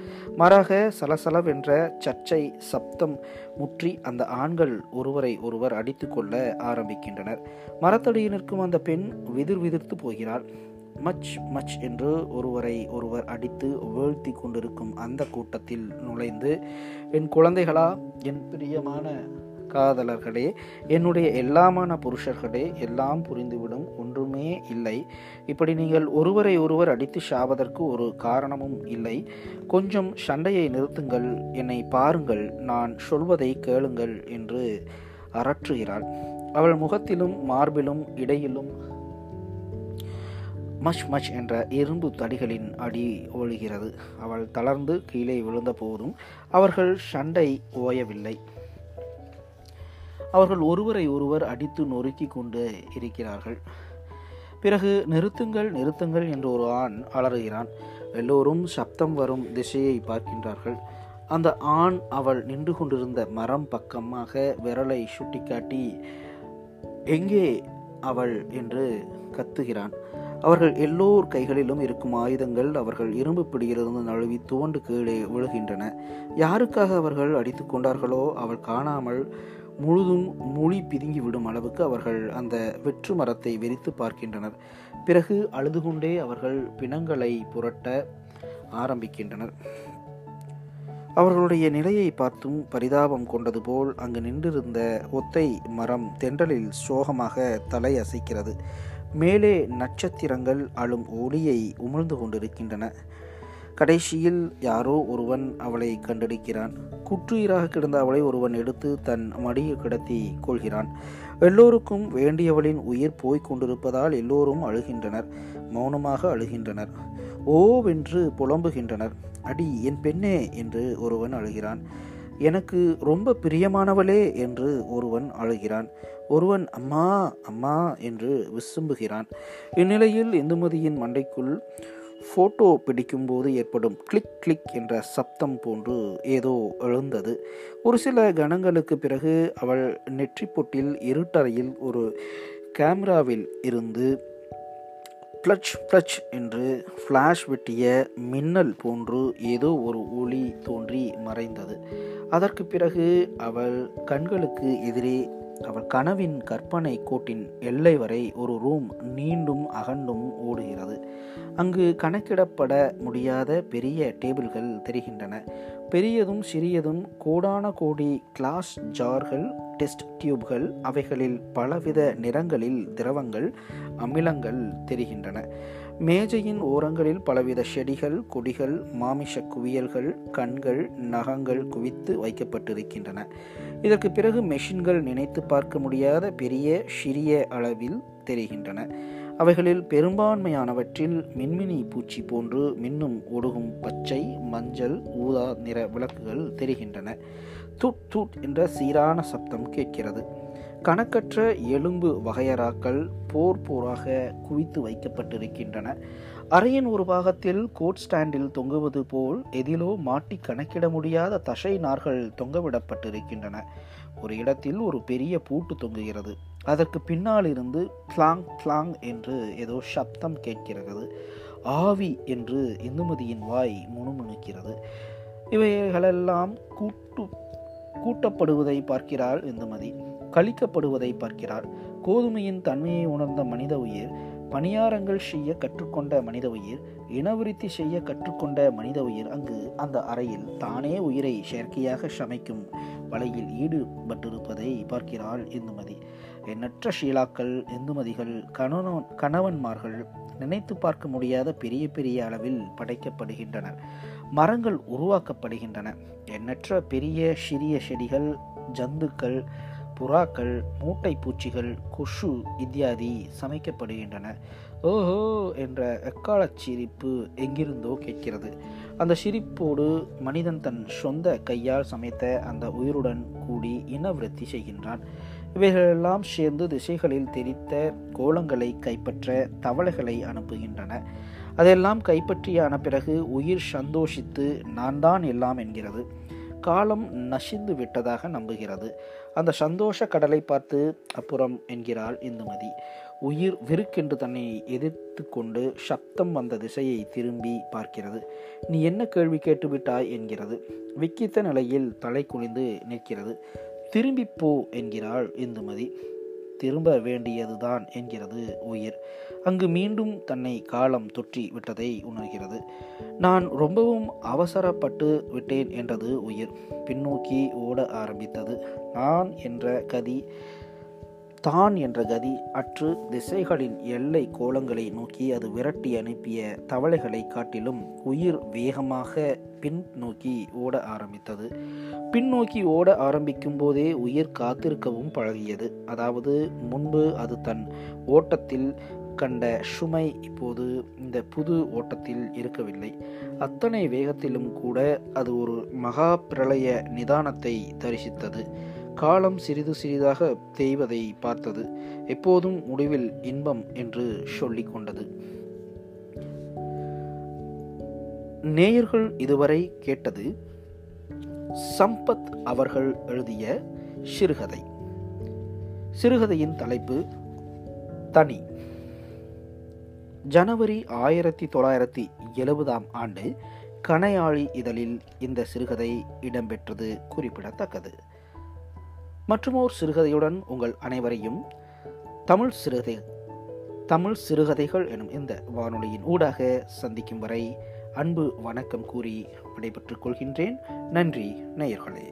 மாறாக சலசலவென்ற சர்ச்சை சப்தம் முற்றி அந்த ஆண்கள் ஒருவரை ஒருவர் அடித்து கொள்ள ஆரம்பிக்கின்றனர். மரத்தடியில் நிற்கும் அந்த பெண் விதிர் விதிர்த்து போகிறாள். மச் மச் என்று ஒருவரை ஒருவர் அடித்து வீழ்த்தி கொண்டிருக்கும் அந்த கூட்டத்தில் நுழைந்து, என் குழந்தைகளா, என் பிரியமான காதலர்களே, என்னுடைய எல்லாமான புருஷர்களே, எல்லாம் புரிந்துவிடும், ஒன்றுமே இல்லை, இப்படி நீங்கள் ஒருவரை ஒருவர் அடித்து சாவதற்கு ஒரு காரணமும் இல்லை, கொஞ்சம் சண்டையை நிறுத்துங்கள், என்னை பாருங்கள், நான் சொல்வதை கேளுங்கள் என்று அரற்றுகிறாள். அவள் முகத்திலும் மார்பிலும் இடையிலும் மச் மச் என்ற இரும்பு தடிகளின் அடி ஒழுகிறது. அவள் தளர்ந்து கீழே விழுந்த போதும் அவர்கள் சண்டை ஓயவில்லை. அவர்கள் ஒருவரை ஒருவர் அடித்து நொறுக்கி கொண்டு இருக்கிறார்கள். பிறகு நிறுத்துங்கள் நிறுத்துங்கள் என்று ஒரு ஆண் அலறுகிறான். எல்லோரும் சப்தம் வரும் திசையை பார்க்கின்றார்கள். அந்த ஆண் அவள் நின்று கொண்டிருந்த மரம் பக்கமாக விரலை சுட்டிக்காட்டி எங்கே அவள் என்று கத்துகிறான். அவர்கள் எல்லோர் கைகளிலும் இருக்கும் ஆயுதங்கள் அவர்கள் இரும்பு பிடியிலிருந்து நழுவி துவண்டு கீழே விழுகின்றன. யாருக்காக அவர்கள் அடித்து கொண்டார்களோ அவள் காணாமல் முழுதும் மொழி பிதுங்கி விடும் அளவுக்கு அவர்கள் அந்த வெற்று மரத்தை வெறித்து பார்க்கின்றனர். பிறகு அழுது கொண்டே அவர்கள் பிணங்களை புரட்ட ஆரம்பிக்கின்றனர். அவர்களுடைய நிலையை பார்த்தும் பரிதாபம் கொண்டது போல் அங்கு நின்றிருந்த ஒத்தை மரம் தென்றலில் சோகமாக தலை அசைக்கிறது. மேலே நட்சத்திரங்கள் அழும் ஒளியை உமிழ்ந்து கொண்டிருக்கின்றன. கடைசியில் யாரோ ஒருவன் அவளை கண்டெடுக்கிறான். குற்றுயிராக கிடந்த அவளை ஒருவன் எடுத்து தன் மடியில் கிடத்தி கொள்கிறான். எல்லோருக்கும் வேண்டியவளின் உயிர் போய்க் கொண்டிருப்பதால் எல்லோரும் அழுகின்றனர், மௌனமாக அழுகின்றனர், ஓவென்று புலம்புகின்றனர். அடி என் பெண்ணே என்று ஒருவன் அழுகிறான். எனக்கு ரொம்ப பிரியமானவளே என்று ஒருவன் அழுகிறான். ஒருவன் அம்மா அம்மா என்று விசும்புகிறான். இந்நிலையில் இந்துமதியின் மண்டைக்குள் ஃபோட்டோ பிடிக்கும்போது ஏற்படும் கிளிக் கிளிக் என்ற சப்தம் போன்று ஏதோ எழுந்தது. ஒரு சில கணங்களுக்கு பிறகு அவள் நெற்றிப்பொட்டில் இருட்டறையில் ஒரு கேமராவில் இருந்து பிளச் பிளச் என்று ஃப்ளாஷ் வெட்டிய மின்னல் போன்று ஏதோ ஒரு ஒளி தோன்றி மறைந்தது. அதற்கு பிறகு அவள் கண்களுக்கு எதிரே அவள் கனவின் கற்பனை கோட்டின் எல்லை வரை ஒரு ரூம் நீண்டும் அகண்டும் ஓடுகிறது. அங்கு கணக்கிடப்பட முடியாத பெரிய டேபிள்கள் தெரிகின்றன. பெரியதும் சிறியதும் கோடான கோடி கிளாஸ் ஜார்கள், டெஸ்ட் டியூப்கள், அவைகளில் பலவித நிறங்களில் திரவங்கள், அமிலங்கள் தெரிகின்றன. மேஜையின் ஓரங்களில் பலவித செடிகள், கொடிகள், மாமிஷ குவியல்கள், கண்கள், நகங்கள் குவித்து வைக்கப்பட்டிருக்கின்றன. இதற்கு பிறகு மெஷின்கள் நினைத்து பார்க்க முடியாத பெரிய சிறிய அளவில் தெரிகின்றன. அவைகளில் பெரும்பான்மையானவற்றில் மின்மினி பூச்சி போன்று மின்னும் ஒடுகும் பச்சை, மஞ்சள், ஊதா நிற விளக்குகள் தெரிகின்றன. தூட் தூட் என்ற சீரான சப்தம் கேட்கிறது. கணக்கற்ற எலும்பு வகையறாக்கள் போர் போராக குவித்து வைக்கப்பட்டிருக்கின்றன. அறையின் ஒரு பாகத்தில் கோட் ஸ்டாண்டில் தொங்குவது போல் எதிலோ மாட்டி கணக்கிட முடியாத தசை நார்கள் தொங்கவிடப்பட்டிருக்கின்றன. ஒரு இடத்தில் ஒரு பெரிய பூட்டு தொங்குகிறது. அதற்கு பின்னால் இருந்து கிளாங் கிளாங் என்று ஏதோ சப்தம் கேட்கிறது. ஆவி என்று இந்துமதியின் வாய் முணுமுணுக்கிறது. இவைகளெல்லாம் கூட்டு கூட்டப்படுவதை பார்க்கிறாள் இந்துமதி, கழிக்கப்படுவதை பார்க்கிறாள். கோதுமையின் தன்மையை உணர்ந்த மனித உயிர், பணியாரங்கள் செய்ய கற்றுக்கொண்ட மனித உயிர், இனவிருத்தி செய்ய கற்றுக்கொண்ட மனித உயிர் அங்கு அந்த அறையில் தானே உயிரை செயற்கையாக சமைக்கும் வலையில் ஈடுபட்டிருப்பதை பார்க்கிறாள் இந்துமதி. எண்ணற்ற ஷீலாக்கள், இந்துமதிகள், கணவன் கணவன்மார்கள் நினைத்து பார்க்க முடியாத பெரிய பெரிய அளவில் படைக்கப்படுகின்றன. மரங்கள் உருவாக்கப்படுகின்றன. எண்ணற்ற பெரிய சிறிய செடிகள், ஜந்துக்கள், புறாக்கள், மூட்டை பூச்சிகள், கொசு இத்தியாதி சமைக்கப்படுகின்றன. ஓஹோ என்ற எக்கால சிரிப்பு எங்கிருந்தோ கேட்கிறது. அந்த சிரிப்போடு மனிதன் தன் சொந்த கையால் சமைத்த அந்த உயிருடன் கூடி இனவிருத்தி செய்கின்றான். இவைகளெல்லாம் சேர்ந்து திசைகளில் தெரித்த கோலங்களை கைப்பற்ற தவளைகளை அனுப்புகின்றன. அதெல்லாம் கைப்பற்றியான பிறகு உயிர் சந்தோஷித்து நான் தான் எல்லாம் என்கிறது. காலம் நசிந்து விட்டதாக நம்புகிறது. அந்த சந்தோஷ கடலை பார்த்து அப்புறம் என்கிறாள் இந்துமதி. உயிர் விருக்கென்று தன்னை எதிர்த்து கொண்டு சப்தம் வந்த திசையை திரும்பி பார்க்கிறது. நீ என்ன கேள்வி கேட்டுவிட்டாய் என்கிறது. விக்கித்த நிலையில் தலை குனிந்து நிற்கிறது. திரும்பி போ என்கிறாள் இந்துமதி. திரும்ப வேண்டியதுதான் என்கிறது உயிர். அங்கு மீண்டும் தன்னை காலம் தொற்றி விட்டதை உணர்கிறது. நான் ரொம்பவும் அவசரப்பட்டு விட்டேன் என்றது உயிர். பின்னோக்கி ஓட ஆரம்பித்தது. நான் என்ற கதி, தான் என்ற கதி அற்று திசைகளின் எல்லை கோலங்களை நோக்கி அது விரட்டி அனுப்பிய தவளைகளை காட்டிலும் உயிர் வேகமாக பின்னோக்கி ஓட ஆரம்பித்தது. பின்னோக்கி ஓட ஆரம்பிக்கும் போதே உயிர் காத்திருக்கவும் பழகியது. அதாவது முன்பு அது தன் ஓட்டத்தில் கண்ட சுமை இப்போது இந்த புது ஓட்டத்தில் இருக்கவில்லை. அத்தனை வேகத்திலும் கூட அது ஒரு மகா பிரளய நிதானத்தை தரிசித்தது. காலம் சிறிது சிறிதாக தேய்வதை பார்த்தது. எப்போதும் முடிவில் இன்பம் என்று சொல்லிக் கொண்டது. நேயர்கள், இதுவரை கேட்டது சம்பத் அவர்கள் எழுதிய சிறுகதை. சிறுகதையின் தலைப்பு தனி. ஜனவரி ஆயிரத்தி தொள்ளாயிரத்தி எழுபதாம் ஆண்டு கனையாழி இதழில் இந்த சிறுகதை இடம்பெற்றது குறிப்பிடத்தக்கது. மற்றுமோர் சிறுகதையுடன் உங்கள் அனைவரையும் தமிழ் சிறுகதை தமிழ் சிறுகதைகள் எனும் இந்த வானொலியின் ஊடாக சந்திக்கும் வரை அன்பு வணக்கம் கூறி விடைபெற்றுக் கொள்கின்றேன். நன்றி நேயர்களே.